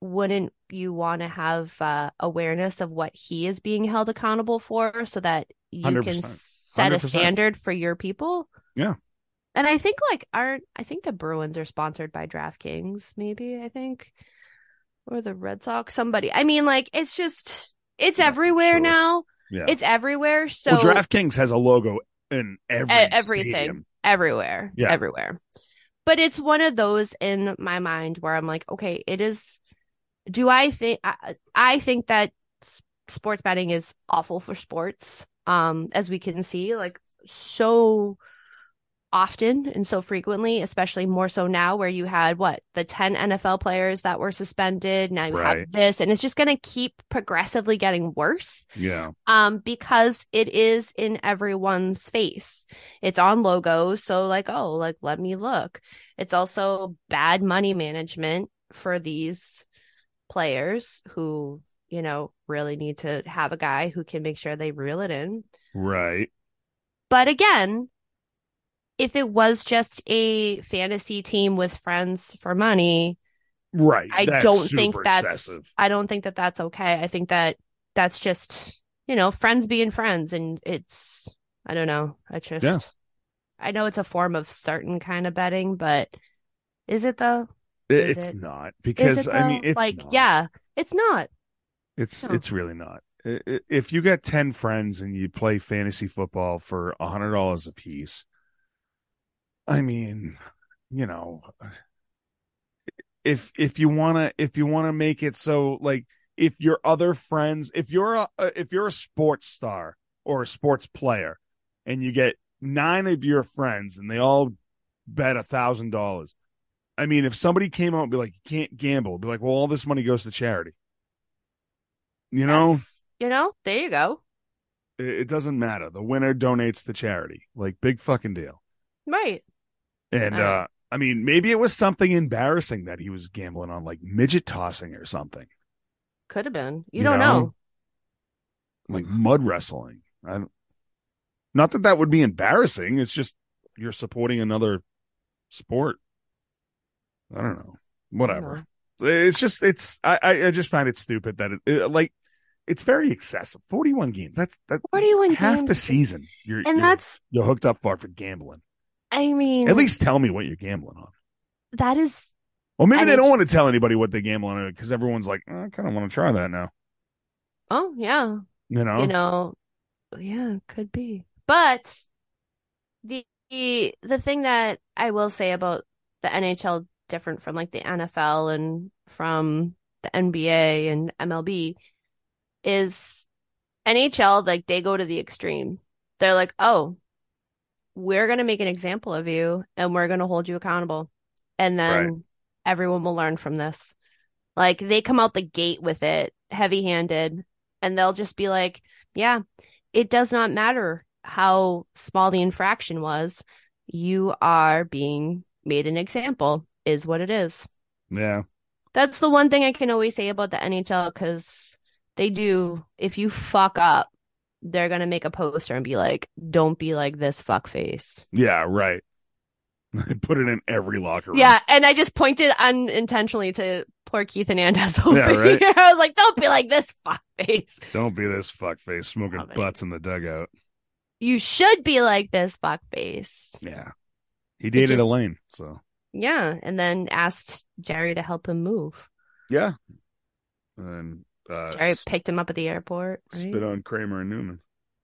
wouldn't you want to have uh, awareness of what he is being held accountable for, so that you one hundred percent can set a standard for your people? Yeah. And I think like aren't I think the Bruins are sponsored by DraftKings, maybe, I think. Or the Red Sox, somebody. I mean, like, it's just it's yeah, everywhere sure. now. Yeah. It's everywhere. So well, DraftKings has a logo in every e- everything. Stadium. Everywhere. Yeah. Everywhere. But it's one of those in my mind where I'm like, okay, it is do I think I, I think that sports betting is awful for sports. Um, as we can see, like, so often and so frequently, especially more so now where you had what the ten N F L players that were suspended. Now you right. have this, and it's just going to keep progressively getting worse. Yeah. Um, because it is in everyone's face. It's on logos. So like, oh, like, let me look. It's also bad money management for these players who, you know, really need to have a guy who can make sure they reel it in. Right. But again, if it was just a fantasy team with friends for money, right? I that's don't think that's. Excessive. I don't think that that's okay. I think that that's just, you know, friends being friends, and it's. I don't know. I just. Yeah. I know it's a form of certain kind of betting, but is it though? Is it's it? Not because it I mean it's like not. Yeah, it's not. It's no. It's really not. If you got ten friends and you play fantasy football for a hundred dollars a piece. I mean, you know, if if you wanna if you wanna make it so like if your other friends, if you're a if you're a sports star or a sports player, and you get nine of your friends and they all bet a thousand dollars, I mean, if somebody came out and be like, you can't gamble, be like, well, all this money goes to charity. You know, yes. You know, there you go. It doesn't matter. The winner donates to charity. Like, big fucking deal. Right. And, right. uh, I mean, maybe it was something embarrassing that he was gambling on, like midget tossing or something. Could have been. You, you don't know? know. Like mud wrestling. I don't, not that that would be embarrassing. It's just you're supporting another sport. I don't know. Whatever. Don't know. It's just, it's, I, I just find it stupid that it, it like, it's very excessive. forty-one games. That's that forty-one half games. The season. You're, and you're, that's you're hooked up for for gambling. I mean, at least tell me what you're gambling on. That is. Well, maybe I they don't want to tell anybody what they gamble on because everyone's like, oh, I kind of want to try that now. Oh yeah, you know, you know, yeah, could be. But the the, the thing that I will say about the N H L different from like the N F L and from the N B A and M L B. Is N H L, like, they go to the extreme. They're like, oh, we're going to make an example of you, and we're going to hold you accountable. And then right. everyone will learn from this. Like, they come out the gate with it, heavy-handed, and they'll just be like, yeah, it does not matter how small the infraction was. You are being made an example, is what it is. Yeah. That's the one thing I can always say about the N H L, because... they do. If you fuck up, they're going to make a poster and be like, don't be like this fuckface. Yeah, right. I put it in every locker room. Yeah, and I just pointed unintentionally to poor Keith Hernandez over yeah, right? here. I was like, don't be like this fuckface. Don't be this fuckface smoking oh, butts in the dugout. You should be like this fuckface. Yeah. He dated just, Elaine, so. Yeah, and then asked Jerry to help him move. Yeah. And... Uh, Jerry picked him up at the airport. Right? Spit on Kramer and Newman,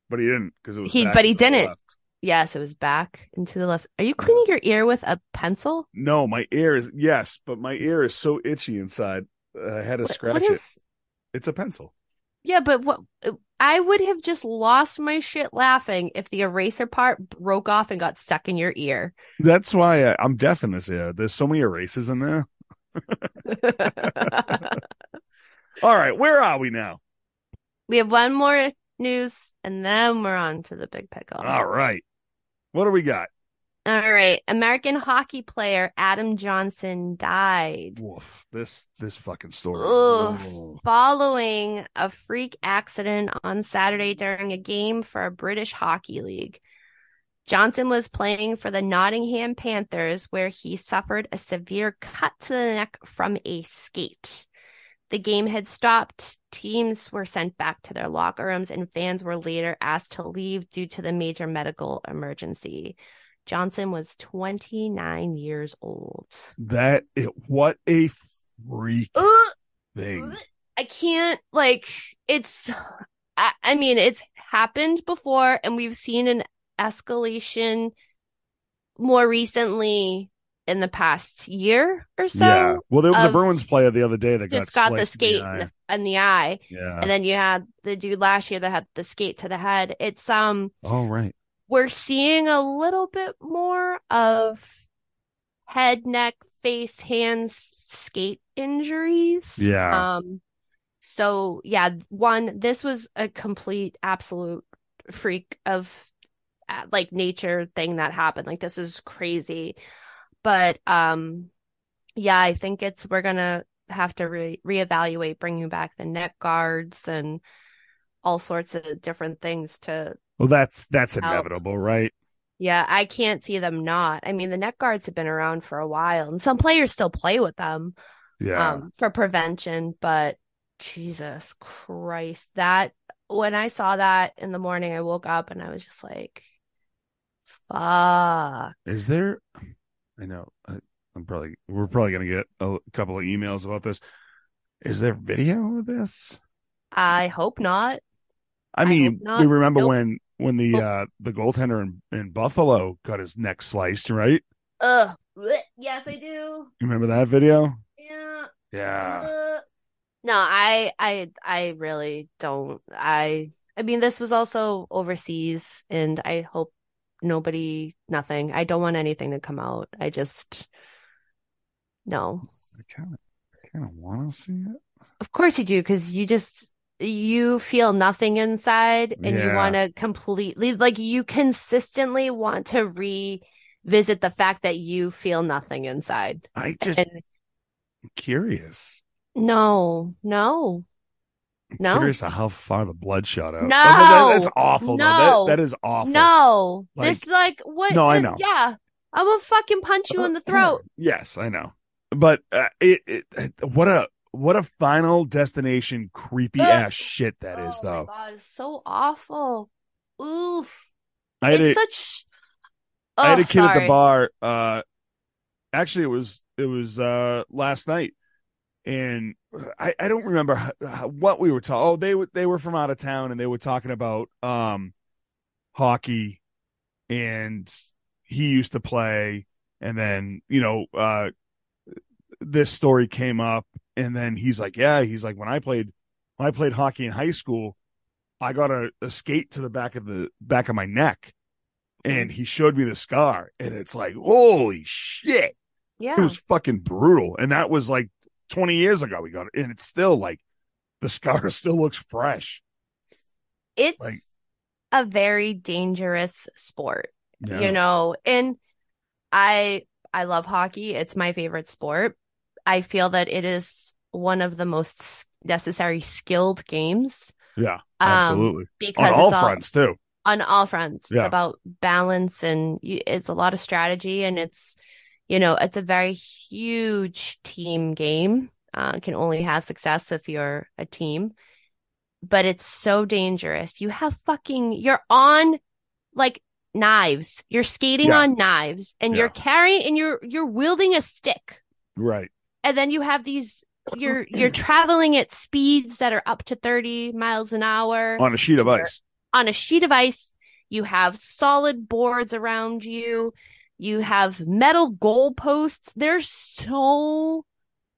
but he didn't because it was. He, back but he didn't. Left. Yes, it was back and to the left. Are you cleaning your ear with a pencil? No, my ear is yes, but my ear is so itchy inside. I had to what, scratch what is... it. It's a pencil. Yeah, but what? I would have just lost my shit laughing if the eraser part broke off and got stuck in your ear. That's why I, I'm deaf in this ear. There's so many erasers in there. All right, where are we now? We have one more news, and then we're on to the big pickle. All right. What do we got? All right. American hockey player Adam Johnson died. Woof. This this fucking story. Oof. Following a freak accident on Saturday during a game for a British hockey league. Johnson was playing for the Nottingham Panthers, where he suffered a severe cut to the neck from a skate. The game had stopped, teams were sent back to their locker rooms, and fans were later asked to leave due to the major medical emergency. Johnson was twenty-nine years old. That, it, what a freak uh, thing. I can't, like, it's, I, I mean, it's happened before, and we've seen an escalation more recently in the past year or so. Yeah. Well, there was of, a Bruins player the other day that got, got the skate in the, in the, in the eye. Yeah. And then you had the dude last year that had the skate to the head. It's, um, oh, right. We're seeing a little bit more of head, neck, face, hands, skate injuries. Yeah. Um, so yeah, one, this was a complete, absolute freak of like nature thing that happened. Like, this is crazy. But, um, yeah, I think it's, we're going to have to re- reevaluate bringing back the neck guards and all sorts of different things to. Well, that's, that's help. Inevitable, right? Yeah. I can't see them not. I mean, the neck guards have been around for a while, and some players still play with them yeah. um, for prevention, but Jesus Christ, that when I saw that in the morning, I woke up and I was just like, fuck. Is there, I know I'm probably we're probably going to get a couple of emails about this. Is there video of this? I hope not. I mean, I we remember nope. when when the oh. uh, the goaltender in, in Buffalo got his neck sliced, right? Uh, yes, I do. You remember that video? Yeah. Yeah. Uh, no, I I I really don't. I I mean, this was also overseas, and I hope nobody, nothing. I don't want anything to come out. I just, no. I kind of, I kind of want to see it. Of course you do, because you just, you feel nothing inside and yeah. you want to completely, like, you consistently want to revisit the fact that you feel nothing inside. I just and, I'm curious. No, no, I'm no. Curious how far the blood shot out. No, that, that's awful. No, that, that is awful. No, like, this like what? No, I know. Yeah, I'm gonna fucking punch you in the throat. Yes, I know. But uh, it, it, what a. What a Final Destination creepy Ugh. ass shit that is, oh though. Oh my god, it's so awful. Oof. I had it's a, such. Oh, I had a kid sorry. at the bar. Uh, actually, it was it was uh, last night, and I, I don't remember how, what we were talking. Oh, they were they were from out of town, and they were talking about um, hockey, and he used to play, and then you know uh, this story came up. And then he's like, yeah, he's like, when I played, when I played hockey in high school, I got a, a skate to the back of the back of my neck, and he showed me the scar, and it's like, holy shit. Yeah. It was fucking brutal. And that was like twenty years ago we got it. And it's still like, the scar still looks fresh. It's like, a very dangerous sport, yeah. you know, and I, I love hockey. It's my favorite sport. I feel that it is one of the most necessary skilled games. Yeah, absolutely. Um, because on all, all fronts, too. On all fronts. Yeah. It's about balance, and you, it's a lot of strategy, and it's, you know, it's a very huge team game. Uh, can only have success if you're a team. But it's so dangerous. You have fucking, you're on, like, knives. You're skating yeah. on knives, and yeah. you're carrying, and you're you're wielding a stick. Right. And then you have these, you're you're traveling at speeds that are up to thirty miles an hour. On a sheet of ice. You're, on a sheet of ice. You have solid boards around you. You have metal goalposts. There's so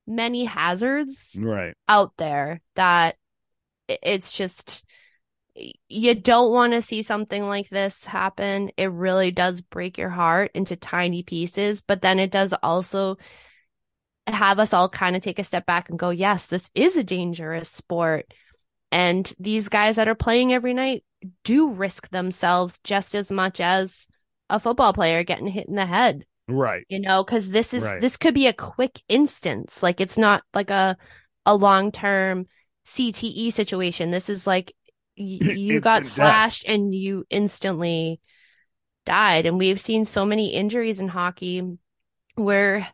many hazards right. out there that it's just, you don't want to see something like this happen. It really does break your heart into tiny pieces, but then it does also have us all kind of take a step back and go, yes, this is a dangerous sport. And these guys that are playing every night do risk themselves just as much as a football player getting hit in the head. Right. You know, because this is right. this could be a quick instance. Like, it's not like a a long-term C T E situation. This is like y- you got slashed death. and you instantly died. And we've seen so many injuries in hockey where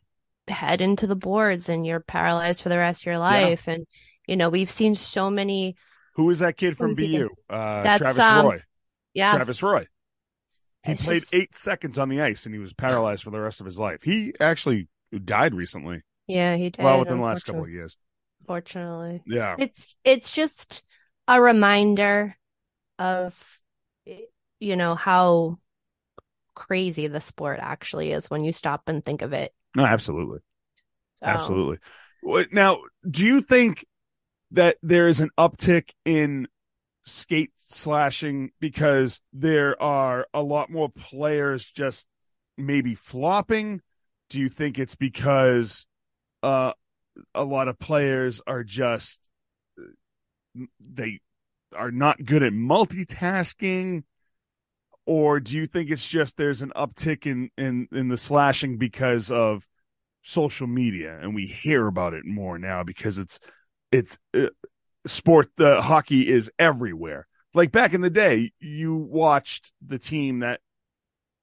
head into the boards and you're paralyzed for the rest of your life. Yeah. And, you know, we've seen so many. Who is that kid from B U? Uh, That's, Travis um, Roy. Yeah. Travis Roy. He it's played just... eight seconds on the ice and he was paralyzed for the rest of his life. He actually died recently. Yeah, he did. Well, within the last couple of years. Fortunately. Yeah. It's, it's just a reminder of, you know, how crazy the sport actually is when you stop and think of it. No, absolutely. So. Absolutely. Now, do you think that there is an uptick in skate slashing because there are a lot more players just maybe flopping? Do you think it's because uh, a lot of players are just, they are not good at multitasking? Or do you think it's just there's an uptick in, in, in the slashing because of social media, and we hear about it more now because it's it's uh, sport. The uh, hockey is everywhere. Like back in the day, you watched the team that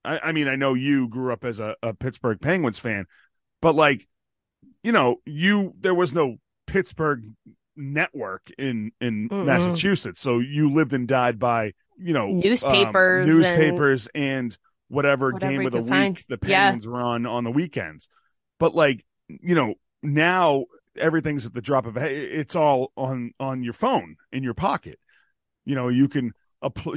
I, I mean, I know you grew up as a, a Pittsburgh Penguins fan, but like you know, you there was no Pittsburgh network in in Mm-mm. Massachusetts, so you lived and died by. You know, newspapers, um, newspapers, and, and whatever, whatever game of the week find. the Penguins yeah. were on on the weekends. But like, you know, now everything's at the drop of a hat. It's all on on your phone in your pocket. You know, you can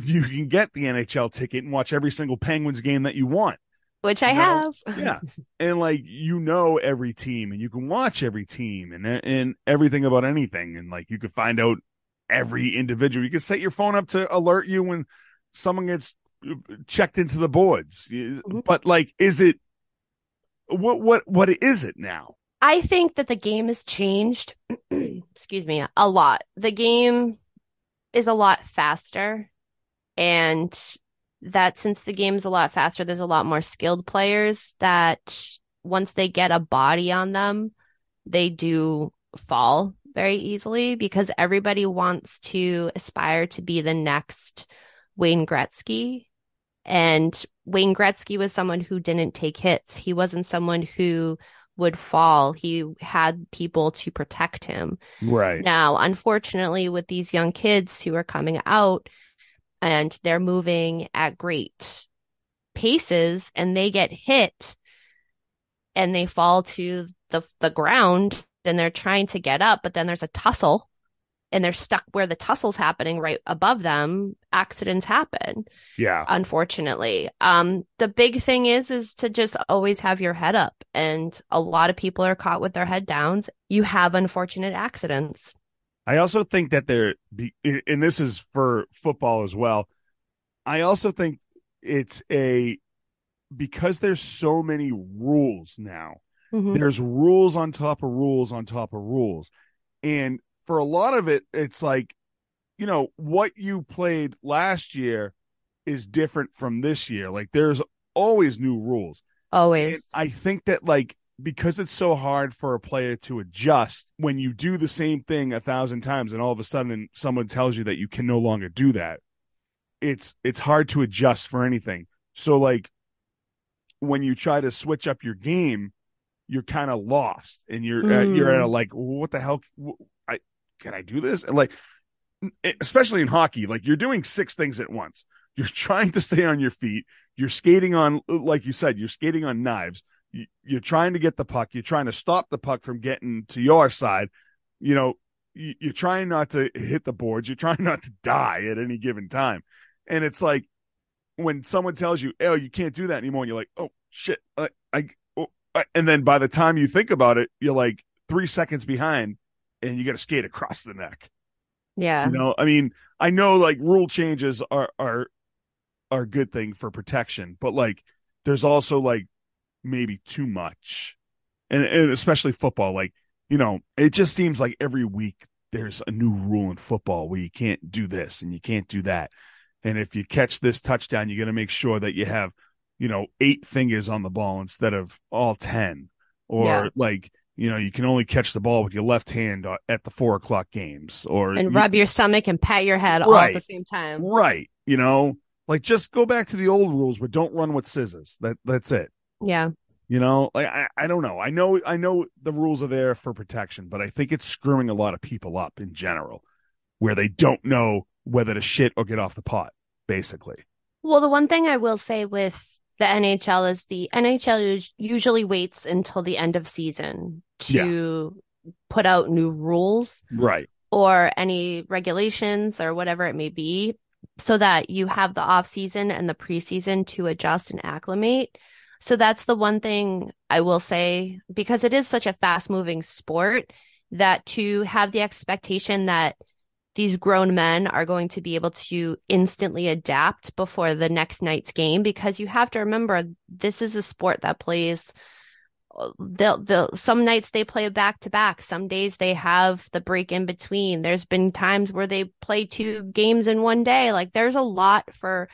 you can get the N H L ticket and watch every single Penguins game that you want, which you I know? have. yeah, and like you know every team, and you can watch every team and and everything about anything, and like you could find out. Every individual, you can set your phone up to alert you when someone gets checked into the boards. Mm-hmm. But like, is it what what what is it now? I think that the game has changed. Excuse me, a lot. The game is a lot faster. And that since the game's a lot faster, there's a lot more skilled players that once they get a body on them, they do fall very easily because everybody wants to aspire to be the next Wayne Gretzky. And Wayne Gretzky was someone who didn't take hits. He wasn't someone who would fall. He had people to protect him. Right. Now, unfortunately, with these young kids who are coming out and they're moving at great paces and they get hit and they fall to the the ground and they're trying to get up, but then there's a tussle and they're stuck where the tussle's happening right above them. Accidents happen. Yeah. Unfortunately. Um, the big thing is, is to just always have your head up. And a lot of people are caught with their head downs. You have unfortunate accidents. I also think that there, and this is for football as well. I also think it's a, because there's so many rules now, mm-hmm. there's rules on top of rules on top of rules. And for a lot of it, it's like, you know, what you played last year is different from this year. Like, there's always new rules. Always. And I think that, like, because it's so hard for a player to adjust when you do the same thing a thousand times and all of a sudden someone tells you that you can no longer do that, it's it's hard to adjust for anything. So, like, when you try to switch up your game, you're kind of lost and you're mm. uh, you're at a, like, what the hell? I can I do this? And, like, especially in hockey, like, you're doing six things at once. You're trying to stay on your feet. You're skating on, like you said, you're skating on knives. You're trying to get the puck. You're trying to stop the puck from getting to your side. You know, you're trying not to hit the boards. You're trying not to die at any given time. And it's like when someone tells you, oh, you can't do that anymore. And you're like, oh shit. I, I, oh, I. And then by the time you think about it, you're like three seconds behind and you got to skate across the neck. Yeah. You know, I mean, I know, like, rule changes are, are, are a good thing for protection, but, like, there's also, like, maybe too much. And, and especially football, like, you know, it just seems like every week there's a new rule in football where you can't do this and you can't do that. And if you catch this touchdown, you're going to make sure that you have, you know, eight fingers on the ball instead of all ten. Or yeah. like, you know, you can only catch the ball with your left hand at the four o'clock games, or and rub you, your stomach and pat your head right, all at the same time. Right. You know, like, just go back to the old rules, but don't run with scissors. That that's it. Yeah. You know, like, I, I don't know. I know, I know the rules are there for protection, but I think it's screwing a lot of people up in general where they don't know whether to shit or get off the pot, basically. Well, the one thing I will say with the N H L is the N H L usually waits until the end of season to yeah. put out new rules, right, or any regulations or whatever it may be, so that you have the off season and the preseason to adjust and acclimate. So that's the one thing I will say, because it is such a fast moving sport, that to have the expectation that these grown men are going to be able to instantly adapt before the next night's game, because you have to remember, this is a sport that plays, they'll, they'll, some nights they play back to back. Some days they have the break in between. There's been times where they play two games in one day. Like, there's a lot for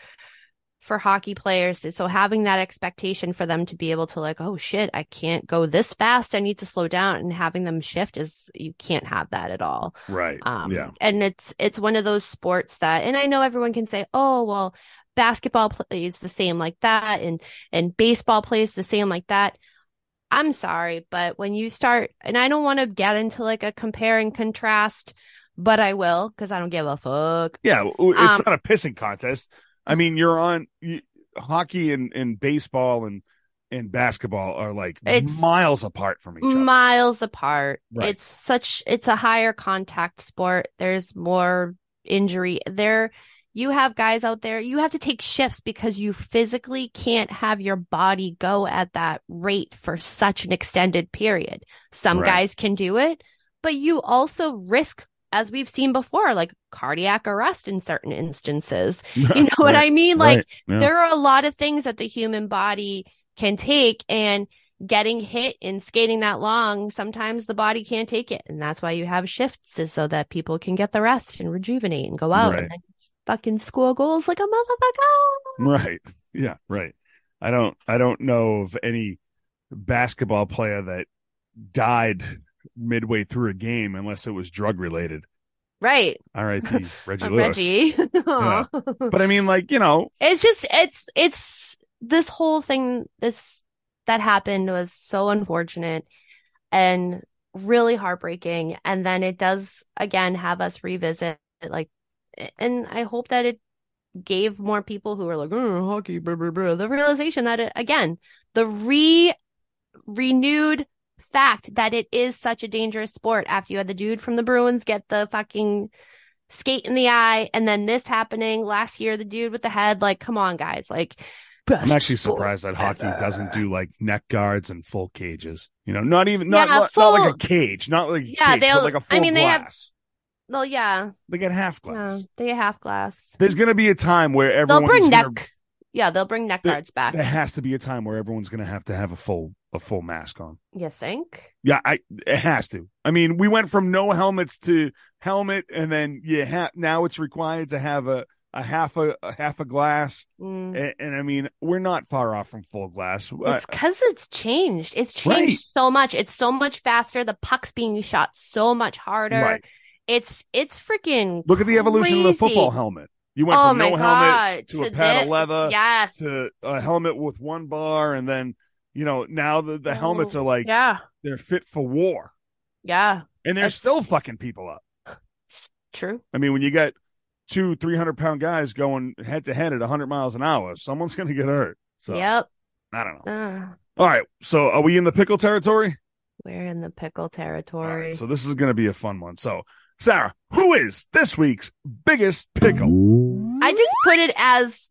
for hockey players. So having that expectation for them to be able to, like, oh shit, I can't go this fast, I need to slow down, and having them shift, is you can't have that at all. Right. Um, yeah. And it's, it's one of those sports that, and I know everyone can say, oh, well, basketball plays the same like that, and, and baseball plays the same like that. I'm sorry, but when you start, and I don't want to get into, like, a compare and contrast, but I will, because I don't give a fuck. Yeah. It's um, not a pissing contest. I mean, you're on you, hockey and, and baseball and, and basketball are, like, it's miles apart from each other. Miles apart. Right. It's such it's a higher contact sport. There's more injury there. You have guys out there. You have to take shifts because you physically can't have your body go at that rate for such an extended period. Some right. guys can do it, but you also risk, as we've seen before, like cardiac arrest in certain instances. You know what right, I mean? Like right, yeah. there are a lot of things that the human body can take, and getting hit and skating that long, sometimes the body can't take it. And that's why you have shifts, is so that people can get the rest and rejuvenate and go out right. and then fucking score goals like a motherfucker. Right. Yeah. Right. I don't, I don't know of any basketball player that died midway through a game unless it was drug related. Right. R I P Reggie Lewis. Reggie. Yeah. But I mean, like, you know, it's just, it's, it's this whole thing, this that happened was so unfortunate and really heartbreaking. And then it does again have us revisit, like, and I hope that it gave more people who were like, oh, hockey, blah, blah, blah, the realization that it, again, the re renewed fact that it is such a dangerous sport after you had the dude from the Bruins get the fucking skate in the eye, and then this happening last year, the dude with the head. Like, come on, guys. Like, I'm actually surprised that hockey doesn't do like neck guards and full cages, you know, not even not, yeah, not, full, not like a cage, not like, yeah, they like a full I mean, glass. They have, well, yeah, they get half glass. Yeah, they get half glass. There's going to be a time where everyone's they'll bring neck. Gonna, yeah, they'll bring neck guards there, back. There has to be a time where everyone's going to have to have a full a full mask on. You think? Yeah, I it has to. I mean, we went from no helmets to helmet, and then you ha- now it's required to have a, a half a, a half a glass. Mm. And, and I mean, we're not far off from full glass. It's because it's changed. It's changed right. so much. It's so much faster. The puck's being shot so much harder. Right. It's it's freaking look at the evolution crazy. Of the football helmet. You went oh from no God. helmet to, to a pad this, of leather yes. to a helmet with one bar, and then you know now the, the helmets are like yeah. they're fit for war. Yeah, and they're That's... still fucking people up. True. I mean, when you got two three hundred pound guys going head to head at a hundred miles an hour, someone's gonna get hurt. So yep. I don't know. Uh. All right, so are we in the pickle territory? We're in the pickle territory. Right, so this is gonna be a fun one. So. Sarah, who is this week's biggest pickle? I just put it as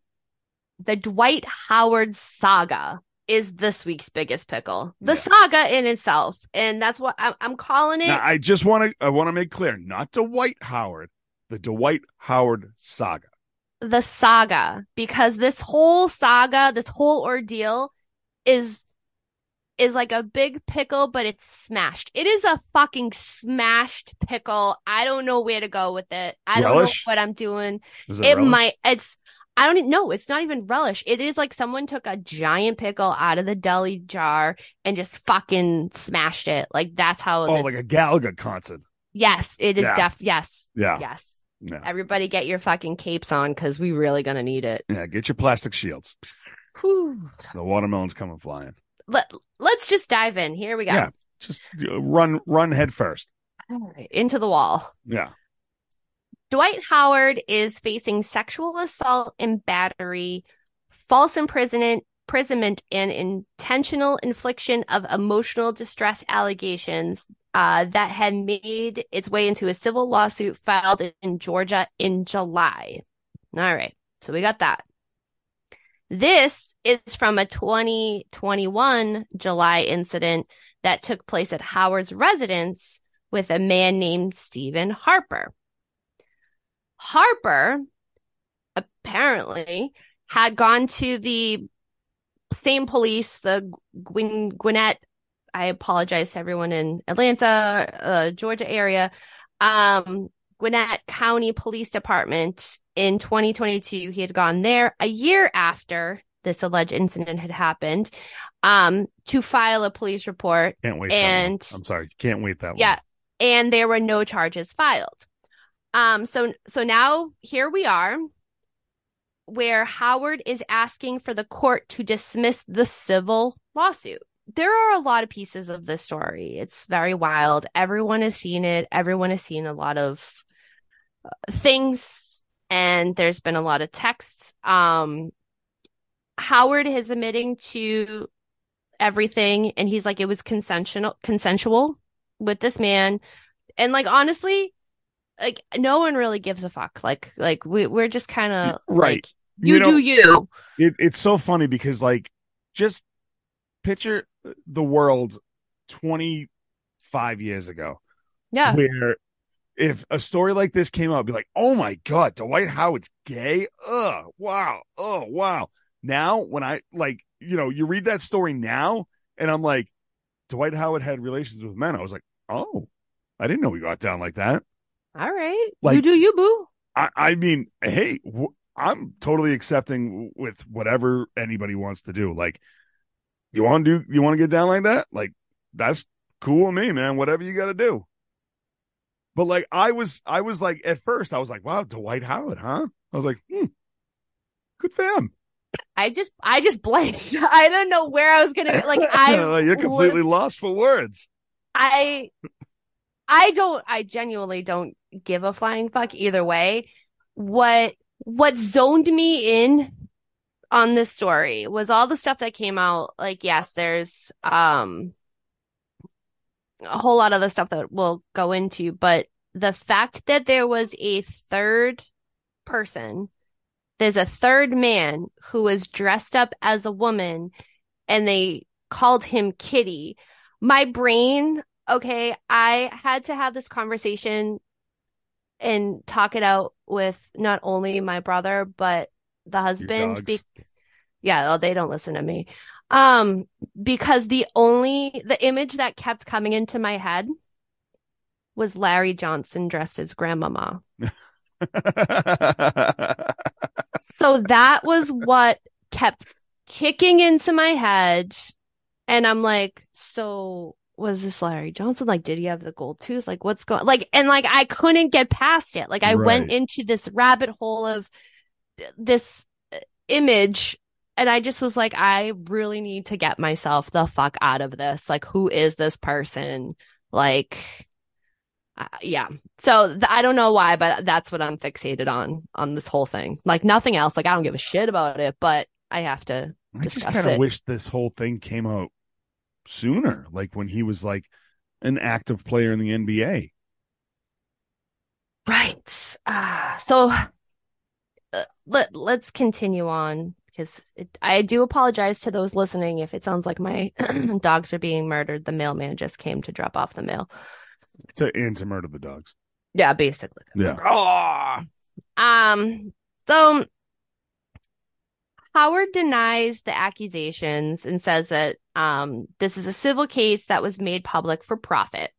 the Dwight Howard saga is this week's biggest pickle. The yeah. saga in itself, and that's what I'm, I'm calling it. Now, I just want to I want to make clear, not Dwight Howard, the Dwight Howard saga. The saga, because this whole saga, this whole ordeal is is like a big pickle, but it's smashed. It is a fucking smashed pickle. I don't know where to go with it. I relish? don't know what I'm doing. Is it it might, it's, I don't know. It's not even relish. It is like someone took a giant pickle out of the deli jar and just fucking smashed it. Like that's how Oh, this... like a Gallagher concert. Yes, it is yeah. def. Yes. Yeah. Yes. Yeah. Everybody get your fucking capes on, because we really going to need it. Yeah. Get your plastic shields. Whew. The watermelon's coming flying. Let, let's just dive in. Here we go. Yeah, just run run head first. All right, into the wall. Yeah. Dwight Howard is facing sexual assault and battery, false imprisonment, imprisonment and intentional infliction of emotional distress allegations uh, that had made its way into a civil lawsuit filed in Georgia in July. All right, so we got that. This is from a twenty twenty-one July incident that took place at Howard's residence with a man named Stephen Harper. Harper apparently had gone to the same police, the Gwin- Gwinnett, I apologize to everyone in Atlanta, uh, Georgia area, um, Gwinnett County Police Department. In twenty twenty-two, he had gone there a year after this alleged incident had happened um, to file a police report. Can't wait. And I'm sorry. Can't wait that long. Yeah. And there were no charges filed. Um. So so now here we are, where Howard is asking for the court to dismiss the civil lawsuit. There are a lot of pieces of this story. It's very wild. Everyone has seen it. Everyone has seen a lot of things. And there's been a lot of texts. Um, Howard is admitting to everything. And he's like, it was consensual, consensual with this man. And like, honestly, like no one really gives a fuck. Like, like we, we're just kind of right. like, you, you know, do you. It, it's so funny because like, just picture the world twenty-five years ago. Yeah. Where if a story like this came out, I'd be like, oh my God, Dwight Howard's gay. Ugh, wow. Oh, wow. Now, when I like, you know, you read that story now And I'm like, Dwight Howard had relations with men. I was like, oh, I didn't know we got down like that. All right. Like, you do you, boo. I, I mean, hey, w- I'm totally accepting with whatever anybody wants to do. Like, you want to do, you want to get down like that? Like, that's cool with me, man. Whatever you got to do. But like, I was, I was like, at first I was like, wow, Dwight Howard, huh? I was like, hmm, good fam. I just, I just blanked. I don't know where I was going to, like, I, you're completely lived, lost for words. I, I don't, I genuinely don't give a flying fuck either way. What, what zoned me in on this story was all the stuff that came out. Like, yes, there's, um, a whole lot of the stuff that we'll go into, but the fact that there was a third person, there's a third man who was dressed up as a woman and they called him Kitty. My brain, okay, I had to have this conversation and talk it out with not only my brother, but the husband. Be- yeah, well, they don't listen to me. Um, because the only, the image that kept coming into my head was Larry Johnson dressed as Grandmama. So that was what kept kicking into my head. And I'm like, so was this Larry Johnson? Like, did he have the gold tooth? Like, what's going, like, and like, I couldn't get past it. Like, I right. went into this rabbit hole of this image. And I just was like, I really need to get myself the fuck out of this. Like, who is this person? Like, uh, yeah. So th- I don't know why, but that's what I'm fixated on, on this whole thing. Like, nothing else. Like, I don't give a shit about it, but I have to discuss it. I just kind of wish this whole thing came out sooner. Like, when he was like an active player in the N B A. Right. Uh, so uh, let, let's continue on. Because I do apologize to those listening if it sounds like my dogs are being murdered. The mailman just came to drop off the mail. To, and to murder the dogs. Yeah, basically. Yeah. Oh! Um. So Howard denies the accusations and says that um this is a civil case that was made public for profit.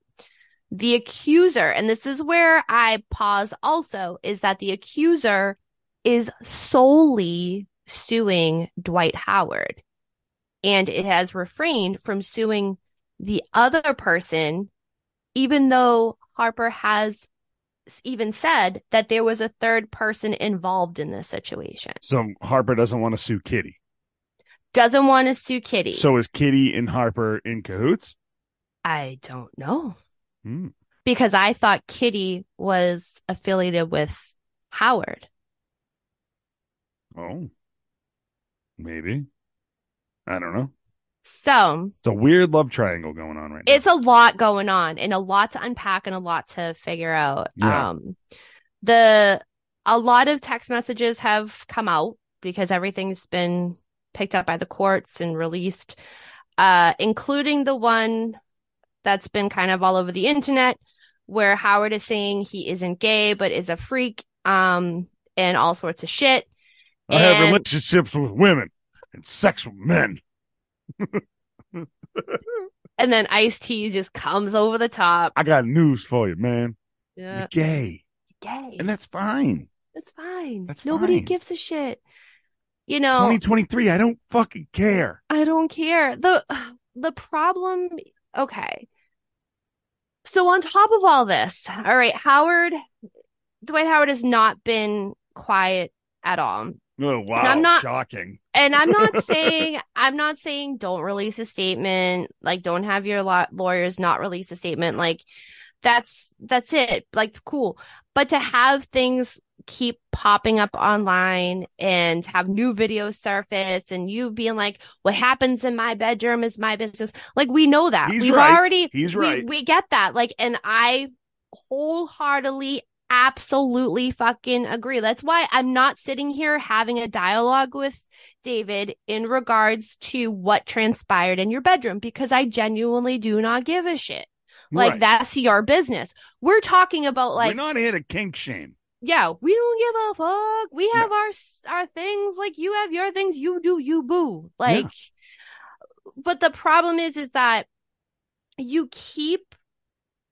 The accuser, and this is where I pause also, is that the accuser is solely suing Dwight Howard, and it has refrained from suing the other person, even though Harper has even said that there was a third person involved in this situation. So Harper doesn't want to sue Kitty. Doesn't want to sue Kitty. So is Kitty and Harper in cahoots? I don't know. Hmm. Because I thought Kitty was affiliated with Howard. Oh. Maybe. I don't know. So it's a weird love triangle going on right now. It's a lot going on and a lot to unpack and a lot to figure out. Yeah. Um, the a lot of text messages have come out because everything's been picked up by the courts and released, uh, including the one that's been kind of all over the internet where Howard is saying he isn't gay but is a freak, um, and all sorts of shit. I have and, relationships with women and sex with men. And then Ice-T just comes over the top. I got news for you, man. Yeah. You're gay. You're gay. And that's fine. That's fine. That's Nobody fine. gives a shit. You know. twenty twenty-three, I don't fucking care. I don't care. The the problem, okay. So on top of all this, all right, Howard, Dwight Howard has not been quiet at all. Oh, wow. And I'm not, shocking. And I'm not saying, I'm not saying don't release a statement. Like, don't have your law- lawyers not release a statement. Like, that's, that's it. Like, cool. But to have things keep popping up online and have new videos surface and you being like, what happens in my bedroom is my business. Like, we know that. He's We've right. already, He's we, right. we get that. Like, and I wholeheartedly absolutely fucking agree. That's why I'm not sitting here having a dialogue with David in regards to what transpired in your bedroom, because I genuinely do not give a shit. Like, right. That's your business. We're talking about, like, we're not here to kink shame. Yeah, we don't give a fuck. We have no. our our things. Like, you have your things. You do you, boo. Like, yeah. but the problem is, is that you keep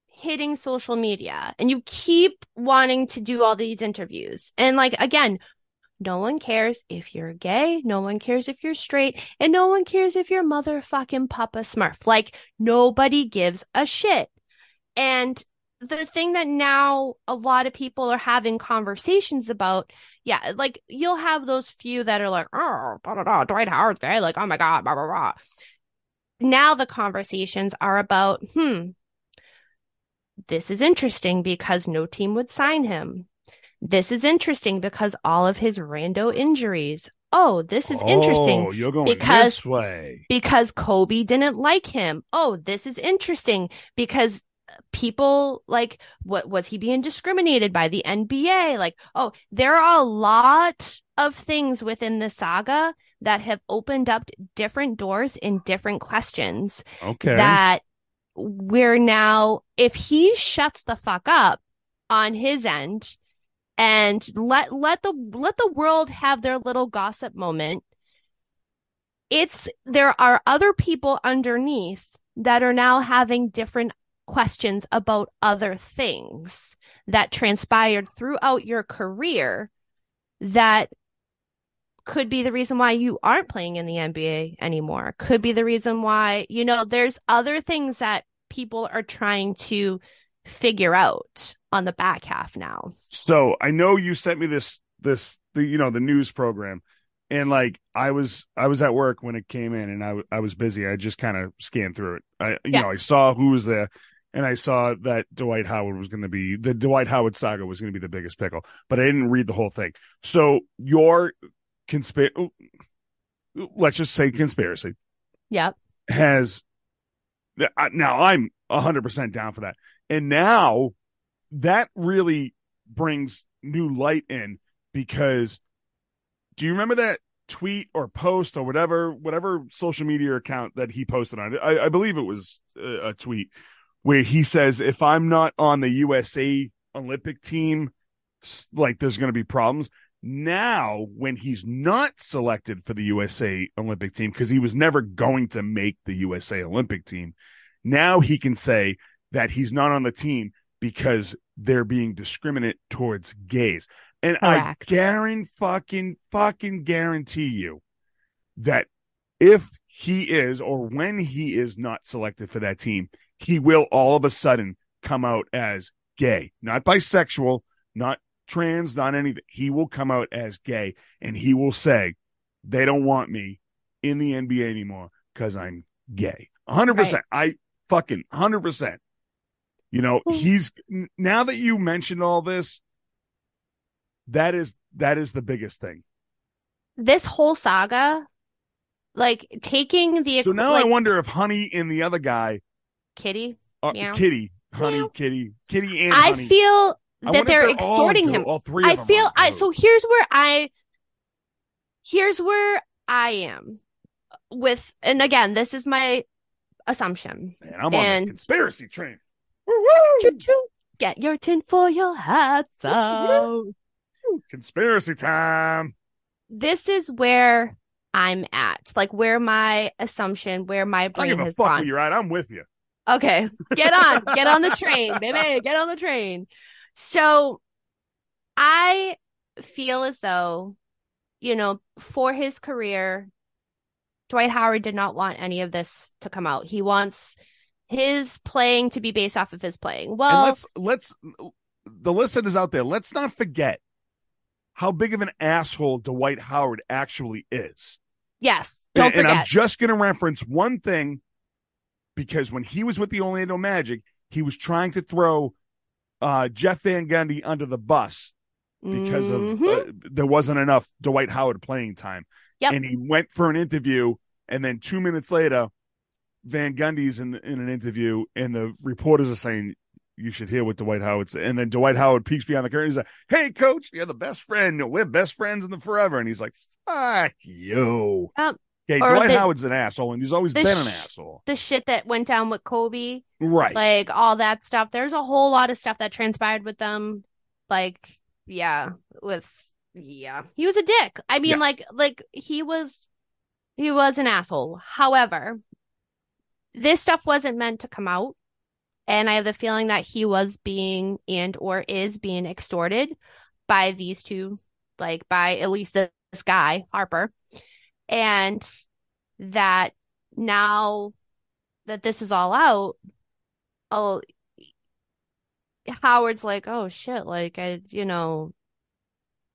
hitting social media and you keep wanting to do all these interviews. And like, again, no one cares if you're gay. No one cares if you're straight. And no one cares if you're motherfucking Papa Smurf. Like, nobody gives a shit. And the thing that now a lot of people are having conversations about, yeah, like, you'll have those few that are like, oh, blah, blah, blah, Dwight Howard's gay. Like, oh my God, blah, blah, blah. Now the conversations are about, hmm, this is interesting because no team would sign him. This is interesting because all of his rando injuries. Oh, this is oh, interesting you're going because, this way. because Kobe didn't like him. Oh, this is interesting because people like, what was he being discriminated by the N B A? Like, oh, there are a lot of things within the saga that have opened up different doors in different questions. Okay. That we're now, if he shuts the fuck up on his end, and let let the let the world have their little gossip moment. It's there are other people underneath that are now having different questions about other things that transpired throughout your career that could be the reason why you aren't playing in the N B A anymore. Could be the reason why, you know, there's other things that people are trying to figure out on the back half now. So I know you sent me this, this, the, you know, the news program, and like, I was, I was at work when it came in, and I, w- I was busy. I just kind of scanned through it. I, you yeah. know, I saw who was there, and I saw that Dwight Howard was going to be the Dwight Howard saga was going to be the biggest pickle, but I didn't read the whole thing. So your conspiracy, let's just say conspiracy. Yeah. Has now I'm a hundred percent down for that. And now that really brings new light in, because do you remember that tweet or post or whatever, whatever social media account that he posted on? I, I believe it was a, a tweet where he says, if I'm not on the U S A Olympic team, like, there's going to be problems. Now, when he's not selected for the U S A Olympic team, because he was never going to make the U S A Olympic team, now he can say that he's not on the team because they're being discriminate towards gays. And Correct. I guarantee fucking fucking guarantee you that if he is, or when he is not selected for that team, he will all of a sudden come out as gay, not bisexual, not trans, not anything. He will come out as gay, and he will say, they don't want me in the N B A anymore because I'm gay. one hundred percent. Right. I fucking one hundred percent. You know, he's, now that you mentioned all this, that is, that is the biggest thing. This whole saga, like, taking the, so now, like, I wonder if Honey and the other guy, Kitty, uh, yeah. Kitty, Honey, yeah. Kitty, Kitty, and I Honey, feel that they're, they're extorting all, him. All three I of them feel I, so here's where I, here's where I am with, and again, this is my assumption. Man, I'm and, on this conspiracy train. Get your tinfoil hats out. Conspiracy time. This is where I'm at. Like, where my assumption, where my brain has gone. I don't give a fuck where you're at. I'm with you. Okay. Get on. Get on the train, baby. Get on the train. So I feel as though, you know, for his career, Dwight Howard did not want any of this to come out. He wants his playing to be based off of his playing. Well, and let's let's the listeners out there, let's not forget how big of an asshole Dwight Howard actually is. Yes, don't and, forget. And I'm just going to reference one thing, because when he was with the Orlando Magic, he was trying to throw uh, Jeff Van Gundy under the bus because mm-hmm. of uh, there wasn't enough Dwight Howard playing time. Yep. And he went for an interview, and then two minutes later, Van Gundy's in in an interview, and the reporters are saying, you should hear what Dwight Howard said. And then Dwight Howard peeks behind the curtain. He's like, hey, coach, you're the best friend. We're best friends in the forever. And he's like, fuck you. Um, okay, Dwight the, Howard's an asshole, and he's always been sh- an asshole. The shit that went down with Kobe. Right. Like, all that stuff. There's a whole lot of stuff that transpired with them. Like, yeah, with, yeah. He was a dick. I mean, yeah. like, like, he was... He was an asshole. However, this stuff wasn't meant to come out. And I have the feeling that he was being and or is being extorted by these two, like by at least this guy, Harper. And that now that this is all out, oh, Howard's like, oh, shit, like, I, you know,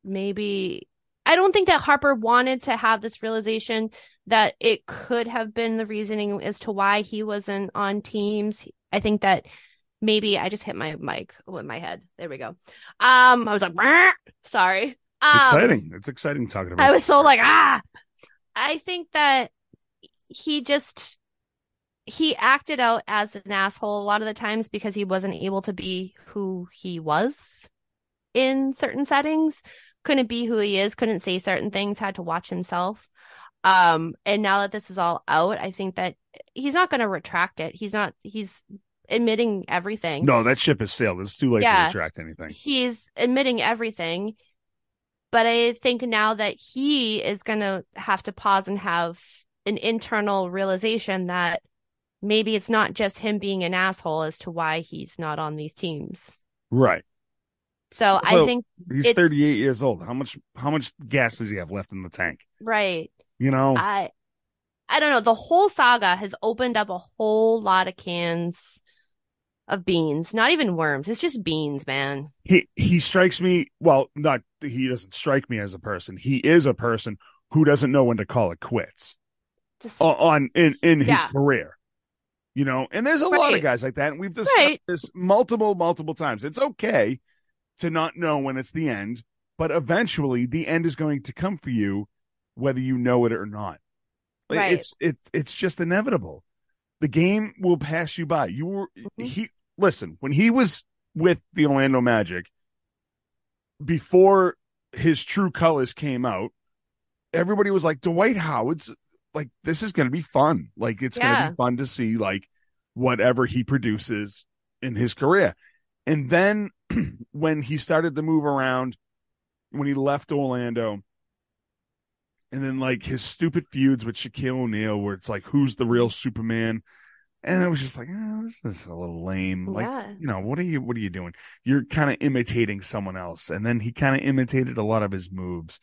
maybe I don't think that Harper wanted to have this realization that it could have been the reasoning as to why he wasn't on teams. I think that maybe I just hit my mic with my head. There we go. Um, I was like, Brr! Sorry. Um, it's exciting. It's exciting talking about it. I was so like, ah, I think that he just, he acted out as an asshole a lot of the times because he wasn't able to be who he was in certain settings. Couldn't be who he is. Couldn't say certain things. Had to watch himself. Um, and now that this is all out, I think that he's not going to retract it. He's not, he's admitting everything. No, that ship has sailed. It's too late yeah, to retract anything. He's admitting everything. But I think now that he is going to have to pause and have an internal realization that maybe it's not just him being an asshole as to why he's not on these teams. Right. So, so I think he's thirty-eight years old. How much, how much gas does he have left in the tank? Right. You know, I, I don't know. The whole saga has opened up a whole lot of cans of beans, not even worms. It's just beans, man. He, he strikes me. Well, not, he doesn't strike me as a person. He is a person who doesn't know when to call it quits just, on in, in his yeah. career, you know, and there's a right. lot of guys like that. And we've discussed right. this multiple, multiple times. It's okay to not know when it's the end, but eventually the end is going to come for you, whether you know it or not. Right. It's it it's just inevitable. The game will pass you by. You were mm-hmm. he listen, when he was with the Orlando Magic, before his true colors came out, everybody was like, Dwight Howard's like, this is gonna be fun. Like it's yeah. gonna be fun to see like whatever he produces in his career. And then when he started to move around, when he left Orlando, and then, like, his stupid feuds with Shaquille O'Neal, where it's like, who's the real Superman? And I was just like, oh, this is a little lame. Like, yeah. you know, what are you what are you doing? You're kind of imitating someone else. And then he kind of imitated a lot of his moves.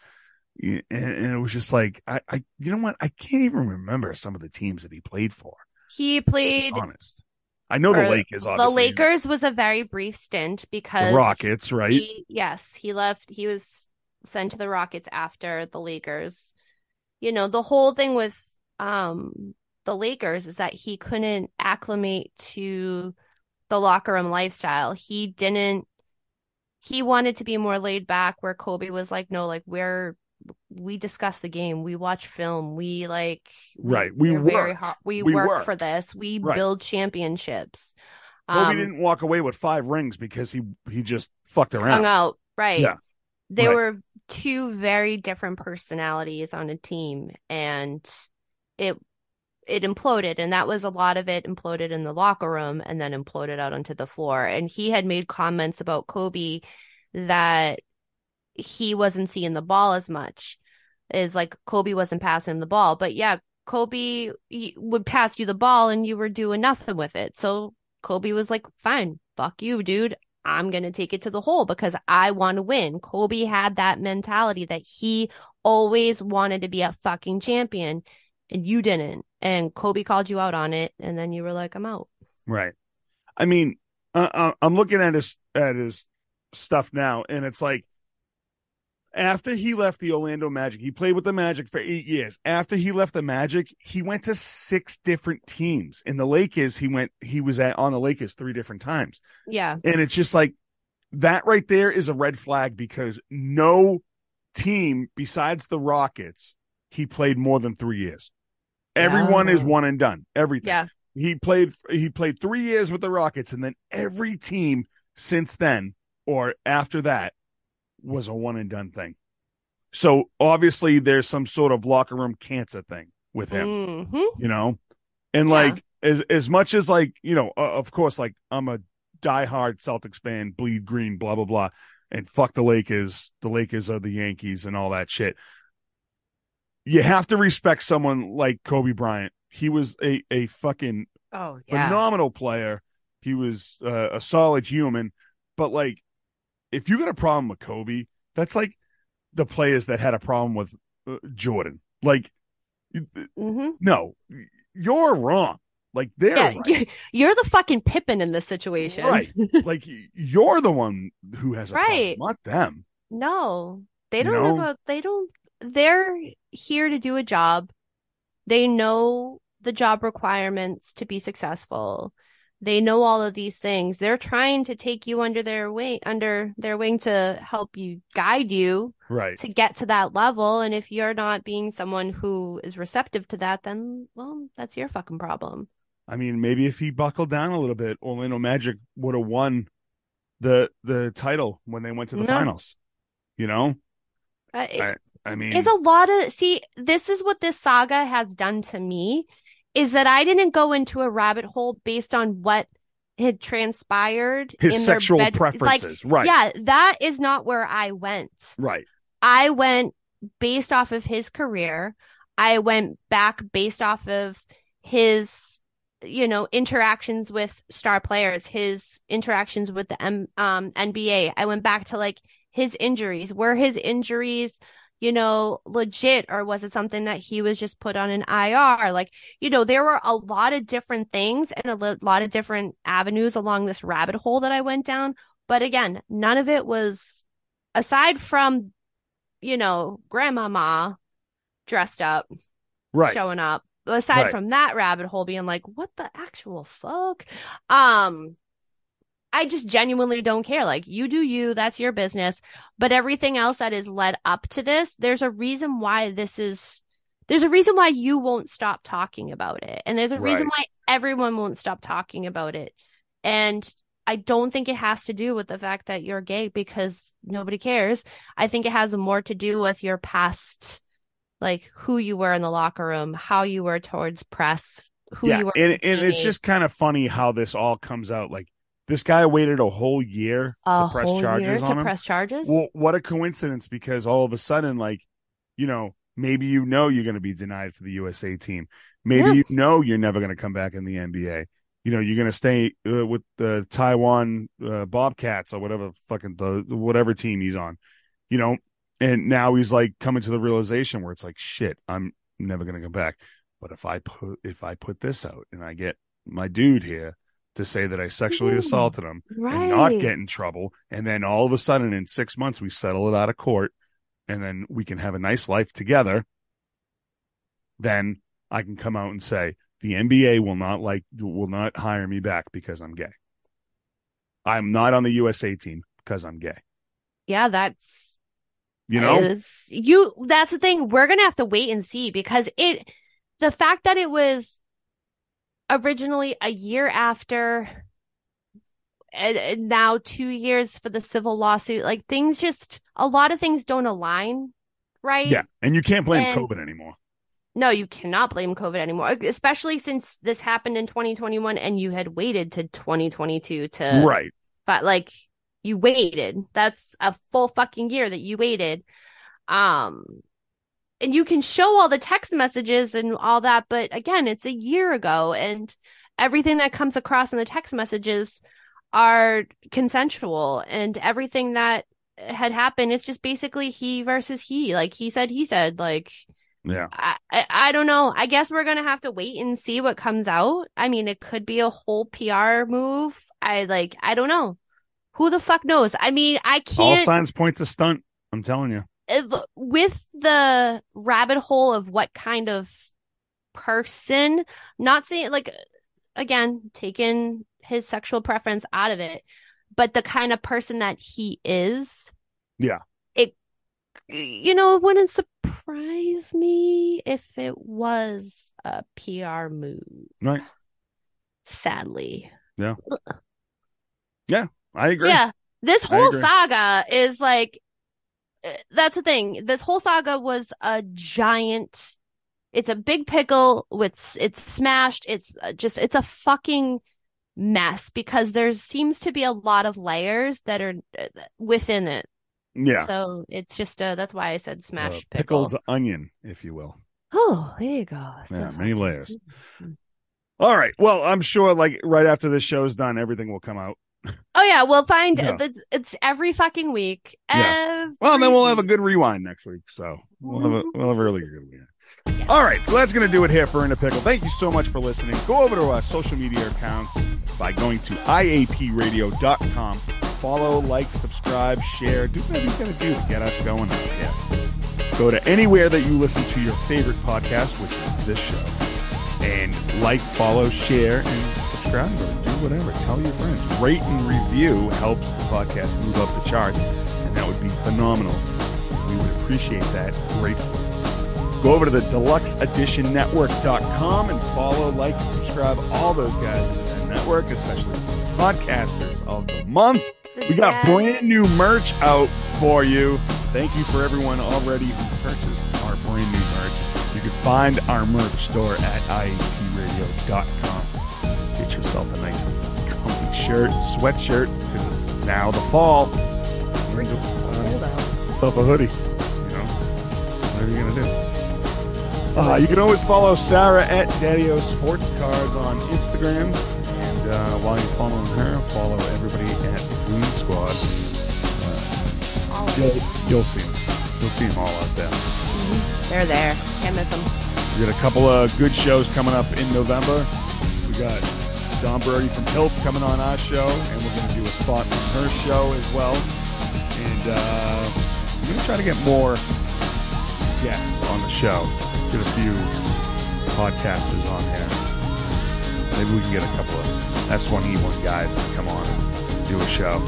And, and it was just like, I, I, you know what? I can't even remember some of the teams that he played for. He played. To be honest. I know the Lakers, obviously. The Lakers was a very brief stint because. The Rockets, right? He, yes. He left. He was sent to the Rockets after the Lakers. You know, the whole thing with um, the Lakers is that he couldn't acclimate to the locker room lifestyle. He didn't, he wanted to be more laid back, where Kobe was like, no, like we're, we discuss the game. We watch film. We like, right. We work. Very hot. We, we work, work for this. We right. build championships. Kobe um, didn't walk away with five rings because he, he just fucked around. Hung out. Right. Yeah. They right. were two very different personalities on a team, and it it imploded, and that was a lot of it imploded in the locker room and then imploded out onto the floor. And he had made comments about Kobe that he wasn't seeing the ball as much, is like Kobe wasn't passing him the ball. But yeah, Kobe would pass you the ball and you were doing nothing with it. So Kobe was like, fine, fuck you, dude. I'm going to take it to the hole because I want to win. Kobe had that mentality that he always wanted to be a fucking champion, and you didn't. And Kobe called you out on it, and then you were like, I'm out. Right. I mean, uh, I'm looking at his, at his stuff now, and it's like, after he left the Orlando Magic, he played with the Magic for eight years. After he left the Magic, he went to six different teams. In the Lakers, he went, he was at on the Lakers three different times. Yeah. And it's just like, that right there is a red flag, because no team besides the Rockets, he played more than three years. Everyone oh. is one and done. Everything. Yeah. He played, he played three years with the Rockets, and then every team since then or after that was a one and done thing. So obviously there's some sort of locker room cancer thing with him, mm-hmm. you know? And yeah. like, as, as much as like, you know, uh, of course, like I'm a diehard Celtics fan, bleed green, blah, blah, blah. And fuck the Lakers. The Lakers are the Yankees and all that shit. you have to respect someone like Kobe Bryant. He was a, a fucking oh, yeah. phenomenal player. He was uh, a solid human. But, like, if you got a problem with Kobe, that's like the players that had a problem with uh, Jordan. Like, mm-hmm. no, you're wrong. Like, they're yeah, right. You're the fucking Pippin in this situation. Right. Like, you're the one who has a right. problem, not them. No. They don't you know? Have a, they don't, they're here to do a job. They know the job requirements to be successful. They know all of these things. They're trying to take you under their wing, under their wing to help you, guide you right. to get to that level. And if you're not being someone who is receptive to that, then, well, that's your fucking problem. I mean, maybe if he buckled down a little bit, Orlando Magic would have won the the title when they went to the no. finals. You know? Uh, it, I, I mean, it's a lot of, see, this is what this saga has done to me, is that I didn't go into a rabbit hole based on what had transpired. His in sexual their bed- preferences, like, right. Yeah, that is not where I went. Right. I went based off of his career. I went back based off of his, you know, interactions with star players, his interactions with the M- um, N B A. I went back to, like, his injuries. Were his injuries, you know, legit, or was it something that he was just put on an I R? Like, you know, there were a lot of different things and a lo- lot of different avenues along this rabbit hole that I went down. But again, none of it was, aside from, you know, Grandmama dressed up, right. showing up. Aside right. from that rabbit hole being like, what the actual fuck? Um, I just genuinely don't care. Like, you do you, that's your business. But everything else that is led up to this, there's a reason why this is, there's a reason why you won't stop talking about it. And there's a right. reason why everyone won't stop talking about it. And I don't think it has to do with the fact that you're gay, because nobody cares. I think it has more to do with your past, like who you were in the locker room, how you were towards press, who yeah, you were. And, and it's just kind of funny how this all comes out. Like, this guy waited a whole year a to press whole charges year on to him. Press charges? Well, what a coincidence, because all of a sudden, like, you know, maybe you know you're going to be denied for the U S A team. Maybe yeah. you know you're never going to come back in the N B A. You know, you're going to stay uh, with the Taiwan uh, Bobcats or whatever fucking the whatever team he's on. You know, and now he's like coming to the realization where it's like, shit, I'm never going to come back. But if I put if I put this out and I get my dude here to say that I sexually assaulted him right. and not get in trouble, and then all of a sudden in six months we settle it out of court, and then we can have a nice life together, then I can come out and say the N B A will not like will not hire me back because I'm gay. I'm not on the U S A team because I'm gay. Yeah, that's you know is, you that's the thing. We're gonna have to wait and see, because it the fact that it was originally a year after, and, and now two years for the civil lawsuit. Like, things just, a lot of things don't align, right? Yeah, and you can't blame and, COVID anymore. No, you cannot blame COVID anymore, especially since this happened in twenty twenty-one and you had waited to twenty twenty-two to... Right. But, like, you waited. That's a full fucking year that you waited. Um... And you can show all the text messages and all that, but again, it's a year ago, and everything that comes across in the text messages are consensual, and everything that had happened is just basically he versus he. Like, he said, he said, like, yeah, I, I, I don't know. I guess we're going to have to wait and see what comes out. I mean, it could be a whole P R move. I like, I don't know. Who the fuck knows? I mean, I can't. All signs point to stunt. I'm telling you. With the rabbit hole of what kind of person, not saying, like, again, taking his sexual preference out of it, but the kind of person that he is. Yeah. It, you know, it wouldn't surprise me if it was a P R move. Right. Sadly. Yeah. Yeah, I agree. Yeah. This whole saga is like, that's the thing. This whole saga was a giant, it's a big pickle with, it's smashed. It's just, it's a fucking mess, because there seems to be a lot of layers that are within it. Yeah. So it's just uh, that's why I said smashed uh, pickle. Pickled onion, if you will. Oh, there you go. So yeah, many layers. All right. Well, I'm sure like right after this show's done, everything will come out. Oh, yeah. We'll find yeah. it's, it's every fucking week. Yeah. Every well, then we'll have a good rewind next week. So we'll have a, we'll have a really good weekend. Yes. All right. So that's going to do it here for In a Pickle. Thank you so much for listening. Go over to our social media accounts by going to i a p radio dot com. Follow, like, subscribe, share. Do whatever you got to do to get us going. Yeah. Go to anywhere that you listen to your favorite podcast, which is this show. And like, follow, share, and subscribe or do whatever. Tell your friends. Rate and review helps the podcast move up the charts, and that would be phenomenal. We would appreciate that gratefully. Go over to the deluxe edition network dot com and follow, like, and subscribe all those guys in that network, especially podcasters of the month. We got brand new merch out for you. Thank you for everyone already who purchased our brand new merch. You can find our merch store at i a p radio dot com. Get yourself a nice comfy shirt, sweatshirt, because it's now the fall. Bring yourself a hoodie. You know, what are you going to do? Uh, you can always follow Sarah at Daddy-O Sports Cards on Instagram. And uh, while you're following her, follow everybody at Green Squad. You'll, you'll see them. You'll see them all out there. Mm-hmm. They're there. Can't miss them. We got a couple of good shows coming up in November. We got Don Brody from H I L F coming on our show, and we're going to do a spot on her show as well. And uh, we're going to try to get more guests on the show. Get a few podcasters on there. Maybe we can get a couple of S one E one guys to come on and do a show.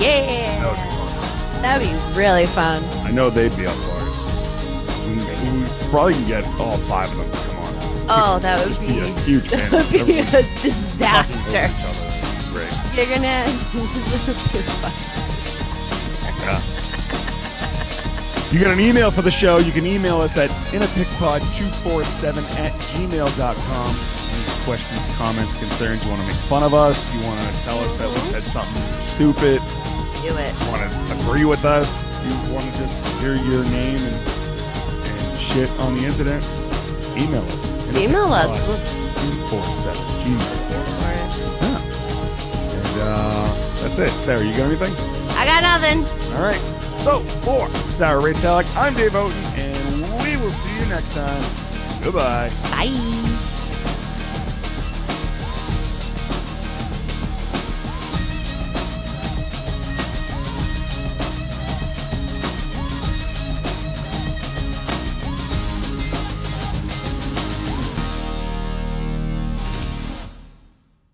Yeah. That would be fun. That'd be really fun. I know they'd be up for it. We, we probably can get all five of them to come on. Oh, that would be, be a huge that would be Everyone a disaster. Great. You're gonna. yeah. You got an email for the show. You can email us at in a pick pod two four seven at gmail dot com. Any questions, comments, concerns? You want to make fun of us? You want to tell us that we said something stupid? Do it. You want to agree with us? You want to just hear your name and, and shit on the internet? Email us. Email us. two four seven Gmail. Yeah. And uh, that's it. Sarah, you got anything? I got nothing. All right. So, for Sarah Retalick, I'm Dave Houghton, and we will see you next time. Goodbye. Bye.